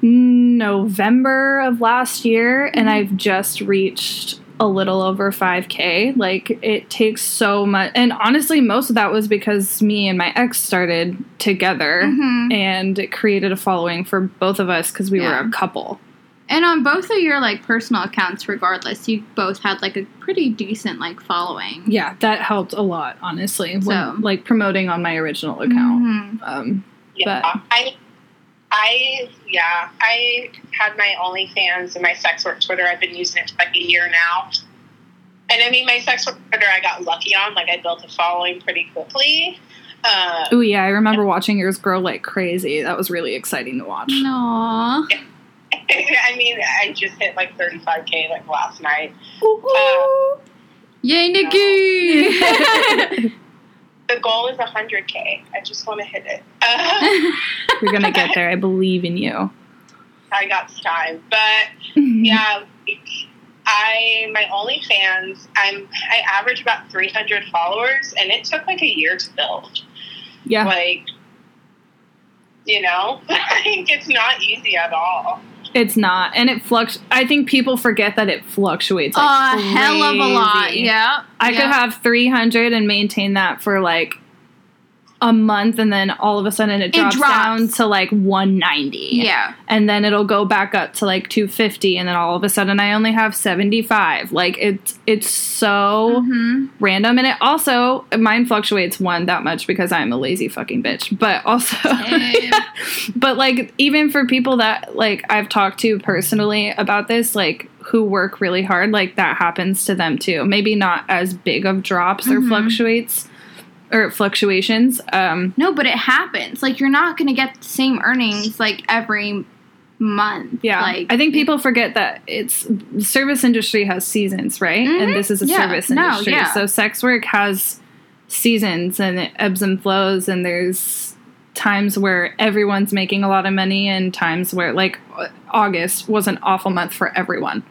November of last year, mm-hmm. and I've just reached a little over 5K. Like, it takes so much. And honestly, most of that was because me and my ex started together, mm-hmm. and it created a following for both of us because we were a couple. And on both of your, like, personal accounts, regardless, you both had, like, a pretty decent, like, following. Yeah, that helped a lot, honestly, when, like, promoting on my original account. Mm-hmm. I had my OnlyFans and my sex work Twitter. I've been using it for, like, a year now. And, I mean, my sex work Twitter I got lucky on. Like, I built a following pretty quickly. Oh, yeah, I remember watching yours grow like crazy. That was really exciting to watch. Aww. Yeah. I mean, I just hit, like, 35K, like, last night. Yay, Nikki! The goal is 100K. I just want to hit it. We're going to get there. I believe in you. I got time. But, yeah, my OnlyFans, I average about 300 followers, and it took, like, a year to build. Yeah. Like, you know? I think it's not easy at all. It's not, and I think people forget that it fluctuates like a hell of a lot. Yeah, I could have 300 and maintain that for like a month, and then all of a sudden it drops down to like 190. Yeah, and then it'll go back up to like 250, and then all of a sudden I only have 75. Like it's so random, and it also mine fluctuates that much because I'm a lazy fucking bitch. But also, but like even for people that like I've talked to personally about this, like who work really hard, like that happens to them too. Maybe not as big of drops or fluctuates. Or fluctuations. No, but it happens. Like, you're not going to get the same earnings, like, every month. Yeah. Like, I think people forget that the service industry has seasons, right? Mm-hmm. And this is a service industry. No, so sex work has seasons, and it ebbs and flows, and there's times where everyone's making a lot of money and times where, like, August was an awful month for everyone.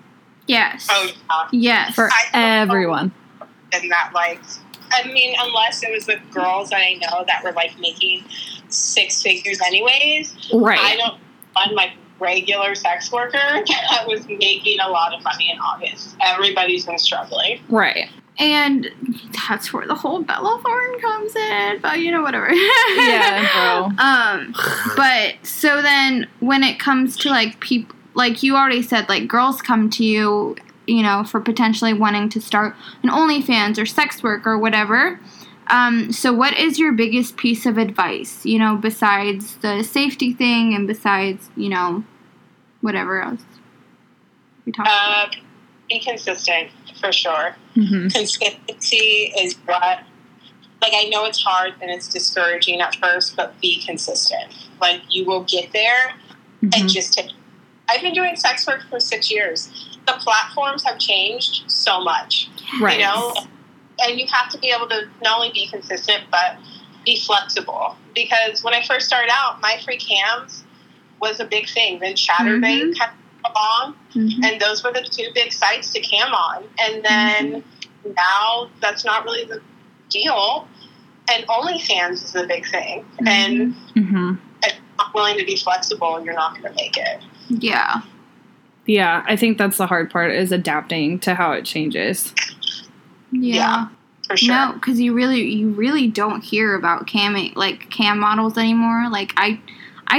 Yes. Oh, yeah. Yes. For everyone. And that, like... I mean, unless it was with girls that I know that were, like, making six figures anyways. Right. I don't, unlike regular sex worker, that was making a lot of money in August. Everybody's been struggling. Right. And that's where the whole Bella Thorne comes in. But, you know, whatever. Yeah, bro. But, so then, when it comes to, like, people, like, you already said, like, girls come to you... you know, for potentially wanting to start an OnlyFans or sex work or whatever. So what is your biggest piece of advice, you know, besides the safety thing and besides, you know, whatever else we talked about? Be consistent, for sure. Mm-hmm. Consistency is what, like, I know it's hard and it's discouraging at first, but be consistent. Like, you will get there and just take. I've been doing sex work for 6 years. The platforms have changed so much, right. You know, and you have to be able to not only be consistent, but be flexible. Because when I first started out, my free cams was a big thing. Then Chatterbait kind of along, and those were the two big sites to cam on. And then now that's not really the deal. And OnlyFans is the big thing. And if you're not willing to be flexible, you're not going to make it. Yeah. Yeah, I think that's the hard part, is adapting to how it changes. Yeah, for sure. No, because you really don't hear about cam models anymore. Like, I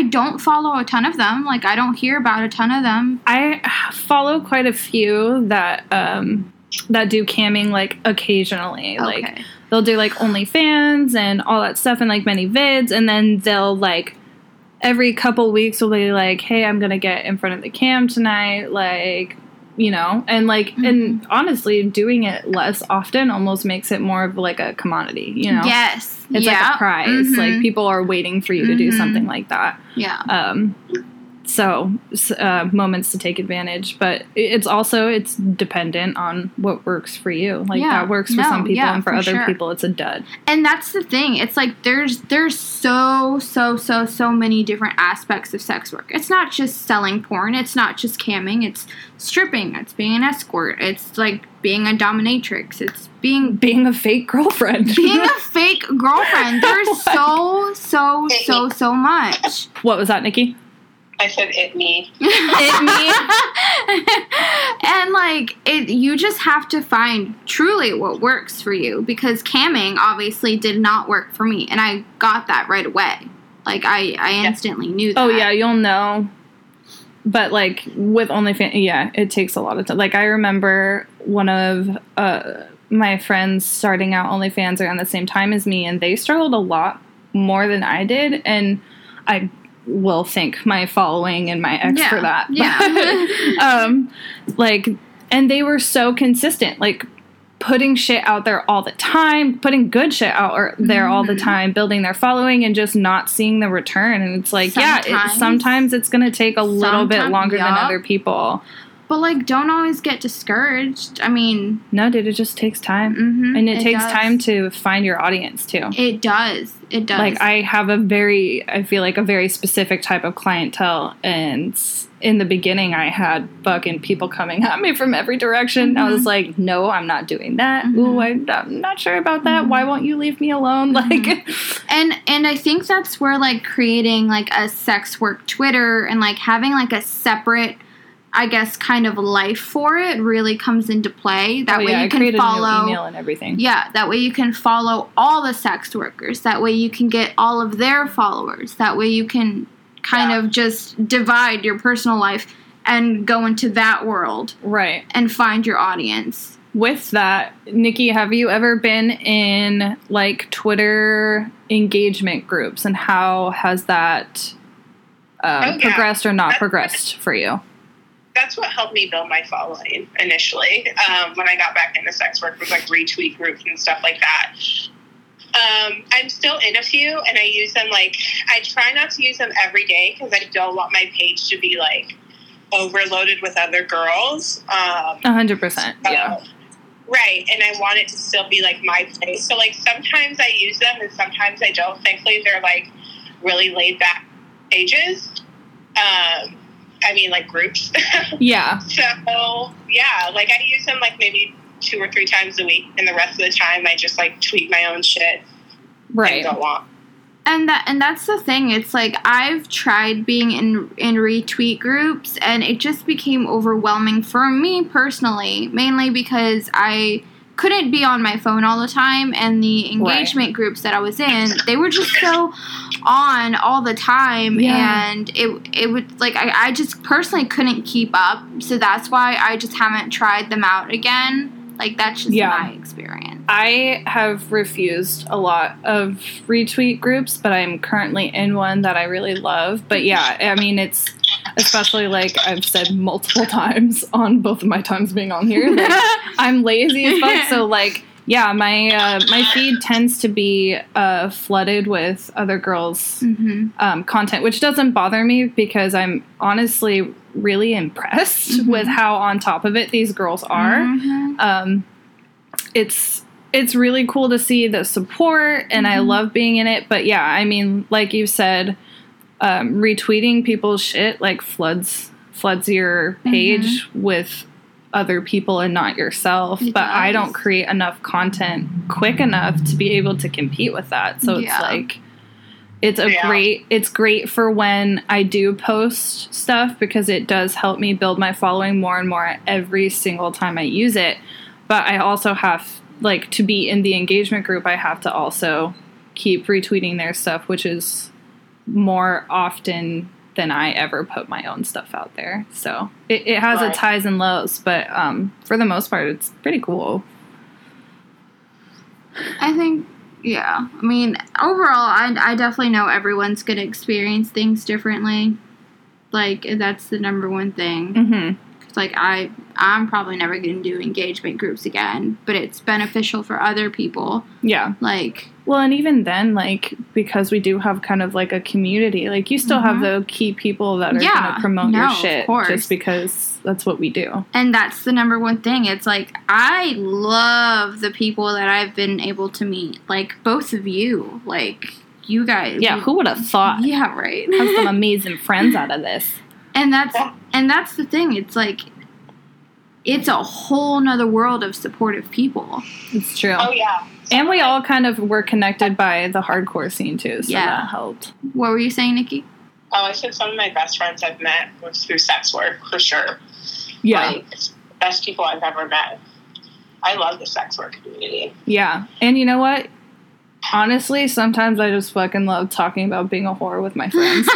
don't follow a ton of them. Like, I don't hear about a ton of them. I follow quite a few that do camming, like, occasionally. Okay. Like, they'll do, like, OnlyFans and all that stuff and, like, ManyVids, and then they'll, like... every couple weeks will be like, hey, I'm going to get in front of the cam tonight, like, you know, and like, and honestly, doing it less often almost makes it more of like a commodity, you know? Yes. It's like a prize. Like, people are waiting for you to do something like that. Yeah. So moments to take advantage, but it's dependent on what works for you. Like, that works for some people, and for other people it's a dud. And that's the thing. It's like there's so many different aspects of sex work. It's not just selling porn. It's not just camming. It's stripping. It's being an escort. It's like being a dominatrix. It's being a fake girlfriend. Being a fake girlfriend. There's so much. What was that, Nikki? I said it me. And, like, you just have to find truly what works for you, because camming obviously did not work for me, and I got that right away. Like, I instantly knew that. Oh, yeah, you'll know. But, like, with OnlyFans, yeah, it takes a lot of time. Like, I remember one of my friends starting out OnlyFans around the same time as me, and they struggled a lot more than I did, and I will thank my following and my ex for that. Yeah. Like, and they were so consistent, like, putting shit out there all the time, putting good shit out there all the time, building their following and just not seeing the return. And it's like, sometimes it's going to take a little bit longer than other people. But, like, don't always get discouraged. I mean... No, dude, it just takes time. Mm-hmm, and it takes time to find your audience, too. It does. It does. Like, I have I feel like a very specific type of clientele. And in the beginning, I had fucking people coming at me from every direction. Mm-hmm. I was like, no, I'm not doing that. Mm-hmm. Ooh, I'm not sure about that. Mm-hmm. Why won't you leave me alone? Mm-hmm. Like... And I think that's where, like, creating, like, a sex work Twitter and, like, having, like, a separate... I guess kind of life for it really comes into play. That way you can follow a new email and everything. Yeah, that way you can follow all the sex workers. That way you can get all of their followers. That way you can kind of just divide your personal life and go into that world. Right. And find your audience. With that, Nikki, have you ever been in like Twitter engagement groups, and how has that progressed or not progressed for you? That's what helped me build my following initially. When I got back into sex work, was like retweet groups and stuff like that. I'm still in a few, and I use them. Like, I try not to use them every day because I don't want my page to be like overloaded with other girls. 100%. Yeah. Right, and I want it to still be like my place. So like sometimes I use them and sometimes I don't. Thankfully, they're like really laid back pages. Groups. Yeah. So, yeah, like, I use them, like, maybe 2 or 3 times a week, and the rest of the time I just, like, tweet my own shit. Right. And go on. And that's the thing. It's, like, I've tried being in retweet groups, and it just became overwhelming for me personally, mainly because I couldn't be on my phone all the time, and the engagement groups that I was in, they were just so on all the time, and it would, like, I just personally couldn't keep up, so that's why I just haven't tried them out again. Like, that's just my experience. I have refused a lot of retweet groups, but I'm currently in one that I really love, but it's especially, like, I've said multiple times on both of my times being on here. Like, I'm lazy as fuck, so, like, yeah, my feed tends to be flooded with other girls' content, which doesn't bother me because I'm honestly really impressed with how on top of it these girls are. Mm-hmm. It's really cool to see the support, and I love being in it, but, like you said... retweeting people's shit, like, floods your page with other people and not yourself. But I don't create enough content quick enough to be able to compete with that. So it's like, it's great for when I do post stuff because it does help me build my following more and more every single time I use it. But I also have, like, to be in the engagement group, I have to also keep retweeting their stuff, which is more often than I ever put my own stuff out there. So it has its highs and lows, but for the most part, it's pretty cool. I think, overall, I definitely know everyone's going to experience things differently. Like, that's the number one thing. Mm-hmm. 'Cause, like, I'm probably never going to do engagement groups again, but it's beneficial for other people. Yeah. Like... Well, and even then, like, because we do have kind of, like, a community, like, you still have the key people that are going to promote your shit just because that's what we do. And that's the number one thing. It's, like, I love the people that I've been able to meet. Like, both of you. Like, you guys. Yeah, who would have thought? Yeah, right. Have some amazing friends out of this. And that's the thing. It's, like, it's a whole nother world of supportive people. It's true. Oh, yeah. And we all kind of were connected by the hardcore scene, too, so that helped. What were you saying, Nikki? I said some of my best friends I've met was through sex work, for sure. Yeah. Like, it's the best people I've ever met. I love the sex work community. Yeah. And you know what? Honestly, sometimes I just fucking love talking about being a whore with my friends.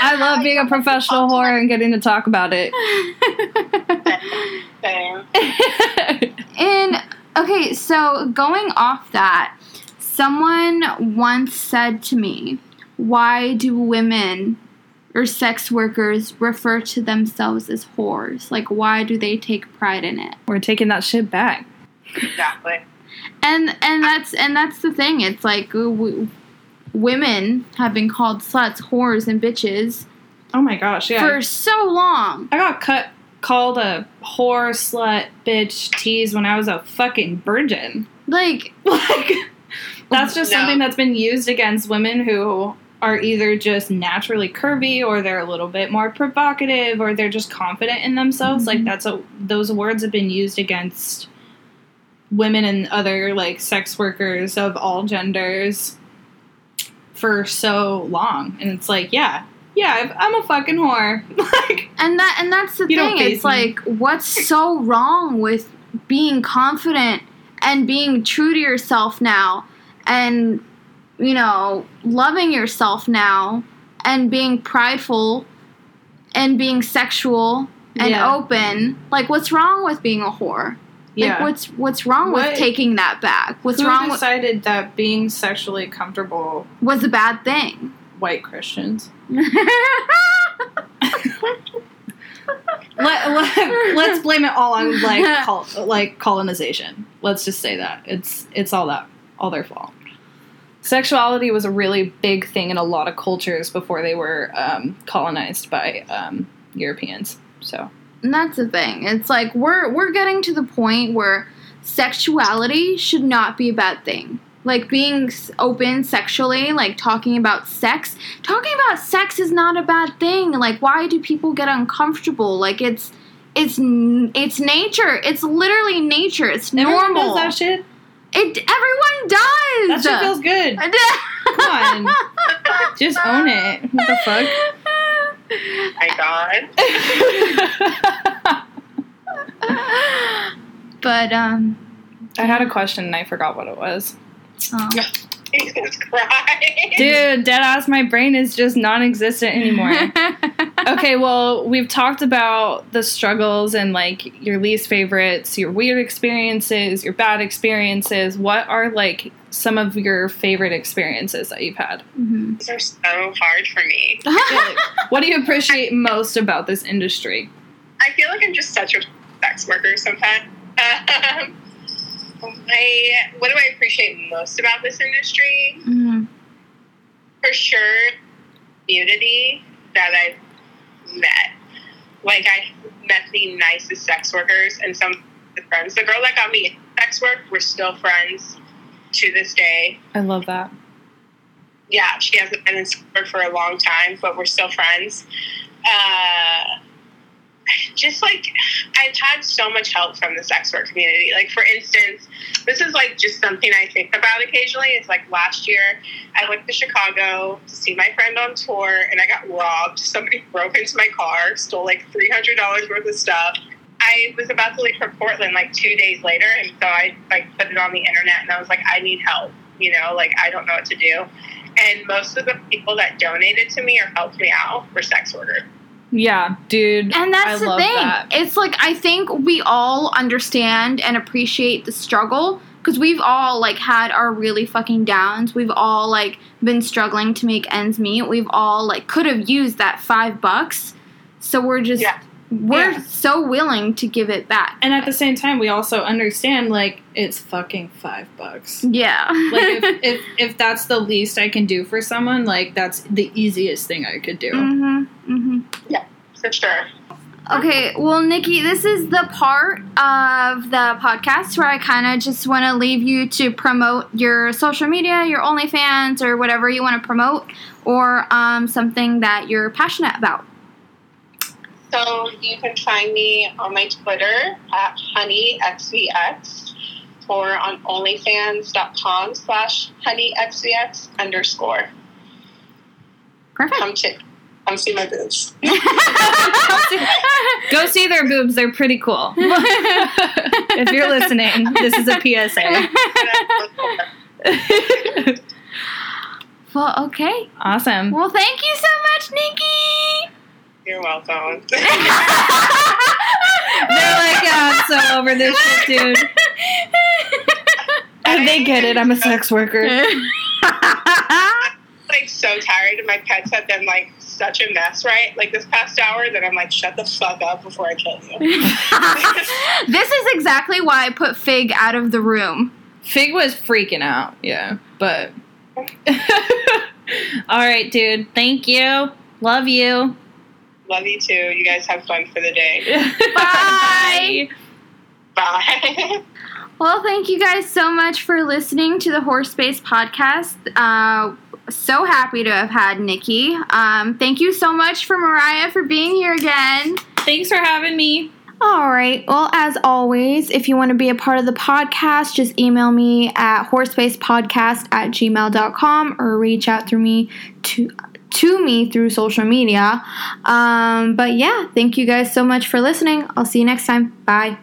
I love being a professional whore and getting to talk about it. Same. And, okay, so going off that, someone once said to me, why do women or sex workers refer to themselves as whores? Like, why do they take pride in it? We're taking that shit back. Exactly. And that's the thing. It's like women have been called sluts, whores, and bitches. Oh my gosh! Yeah. For so long. I got called a whore, slut, bitch, tease when I was a fucking virgin. Like that's just something that's been used against women who are either just naturally curvy, or they're a little bit more provocative, or they're just confident in themselves. Mm-hmm. Like those words have been used against women and other, like, sex workers of all genders for so long. And it's like, yeah, I'm a fucking whore. Like, and that's the thing. It's like, what's so wrong with being confident and being true to yourself now, and, you know, loving yourself now, and being prideful, and being sexual, and open? Like, what's wrong with being a whore? Yeah. Like, what's wrong with taking that back? Who decided that being sexually comfortable was a bad thing? White Christians. Let's blame it all on, like, colonization. Let's just say that it's all their fault. Sexuality was a really big thing in a lot of cultures before they were colonized by Europeans. So. And that's the thing. It's like we're getting to the point where sexuality should not be a bad thing. Like, being open sexually, like, talking about sex is not a bad thing. Like, why do people get uncomfortable? Like, it's nature. It's literally nature. It's normal. Everyone does that shit. Everyone does. That shit feels good. Come on, just own it. What the fuck? My God. But, I had a question and I forgot what it was. Oh. Jesus Christ. Dude, deadass, my brain is just non-existent anymore. Okay, well, we've talked about the struggles and, like, your least favorites, your weird experiences, your bad experiences. What are, like, some of your favorite experiences that you've had? Mm-hmm. These are so hard for me. What do you appreciate most about this industry? I feel like I'm just such a sex worker sometimes. What do I appreciate most about this industry? Mm-hmm. For sure, community that I've met. Like, I met the nicest sex workers and some of the friends. The girl that got me into sex work, we're still friends to this day. I love that. Yeah, she hasn't been in sex work for a long time, but we're still friends. Just, like, I've had so much help from the sex work community. Like, for instance, this is, like, just something I think about occasionally. It's, like, last year I went to Chicago to see my friend on tour, and I got robbed. Somebody broke into my car, stole, like, $300 worth of stuff. I was about to leave for Portland, like, 2 days later, and so I, like, put it on the internet, and I was like, I need help, you know? Like, I don't know what to do. And most of the people that donated to me or helped me out were sex workers. Yeah, dude. And that's the thing. That. It's like, I think we all understand and appreciate the struggle, because we've all, like, had our really fucking downs. We've all, like, been struggling to make ends meet. We've all, like, could have used that $5. So we're just, we're so willing to give it back. And at the same time, we also understand, like, it's fucking $5. Yeah. Like, if that's the least I can do for someone, like, that's the easiest thing I could do. Mm-hmm. Mm-hmm. Yeah, for sure. Okay, well, Nikki, this is the part of the podcast where I kind of just want to leave you to promote your social media, your OnlyFans, or whatever you want to promote, or something that you're passionate about. So you can find me on my Twitter at honeyxvx, or on onlyfans.com/honeyxvx_. Perfect. Come see my boobs. Go see their boobs. They're pretty cool. If you're listening, this is a PSA. Well, okay. Awesome. Well, thank you so much, Nikki. You're welcome. They're like, yeah, I'm so over this shit, dude. And they get it. I'm a sex worker. Like, so tired, and my pets have been like such a mess, right? Like, this past hour, that I'm like, shut the fuck up before I kill you. This is exactly why I put Fig out of the room. Fig was freaking out, yeah. But all right, dude. Thank you. Love you. Love you too. You guys have fun for the day. Bye. Bye. Well, thank you guys so much for listening to the Horse Space podcast. So happy to have had Nikki. Thank you so much for Mariah for being here again. Thanks for having me. All right. Well, as always, if you want to be a part of the podcast, just email me at horsefacepodcast@gmail.com or reach out through me to me through social media. But yeah, thank you guys so much for listening. I'll see you next time. Bye.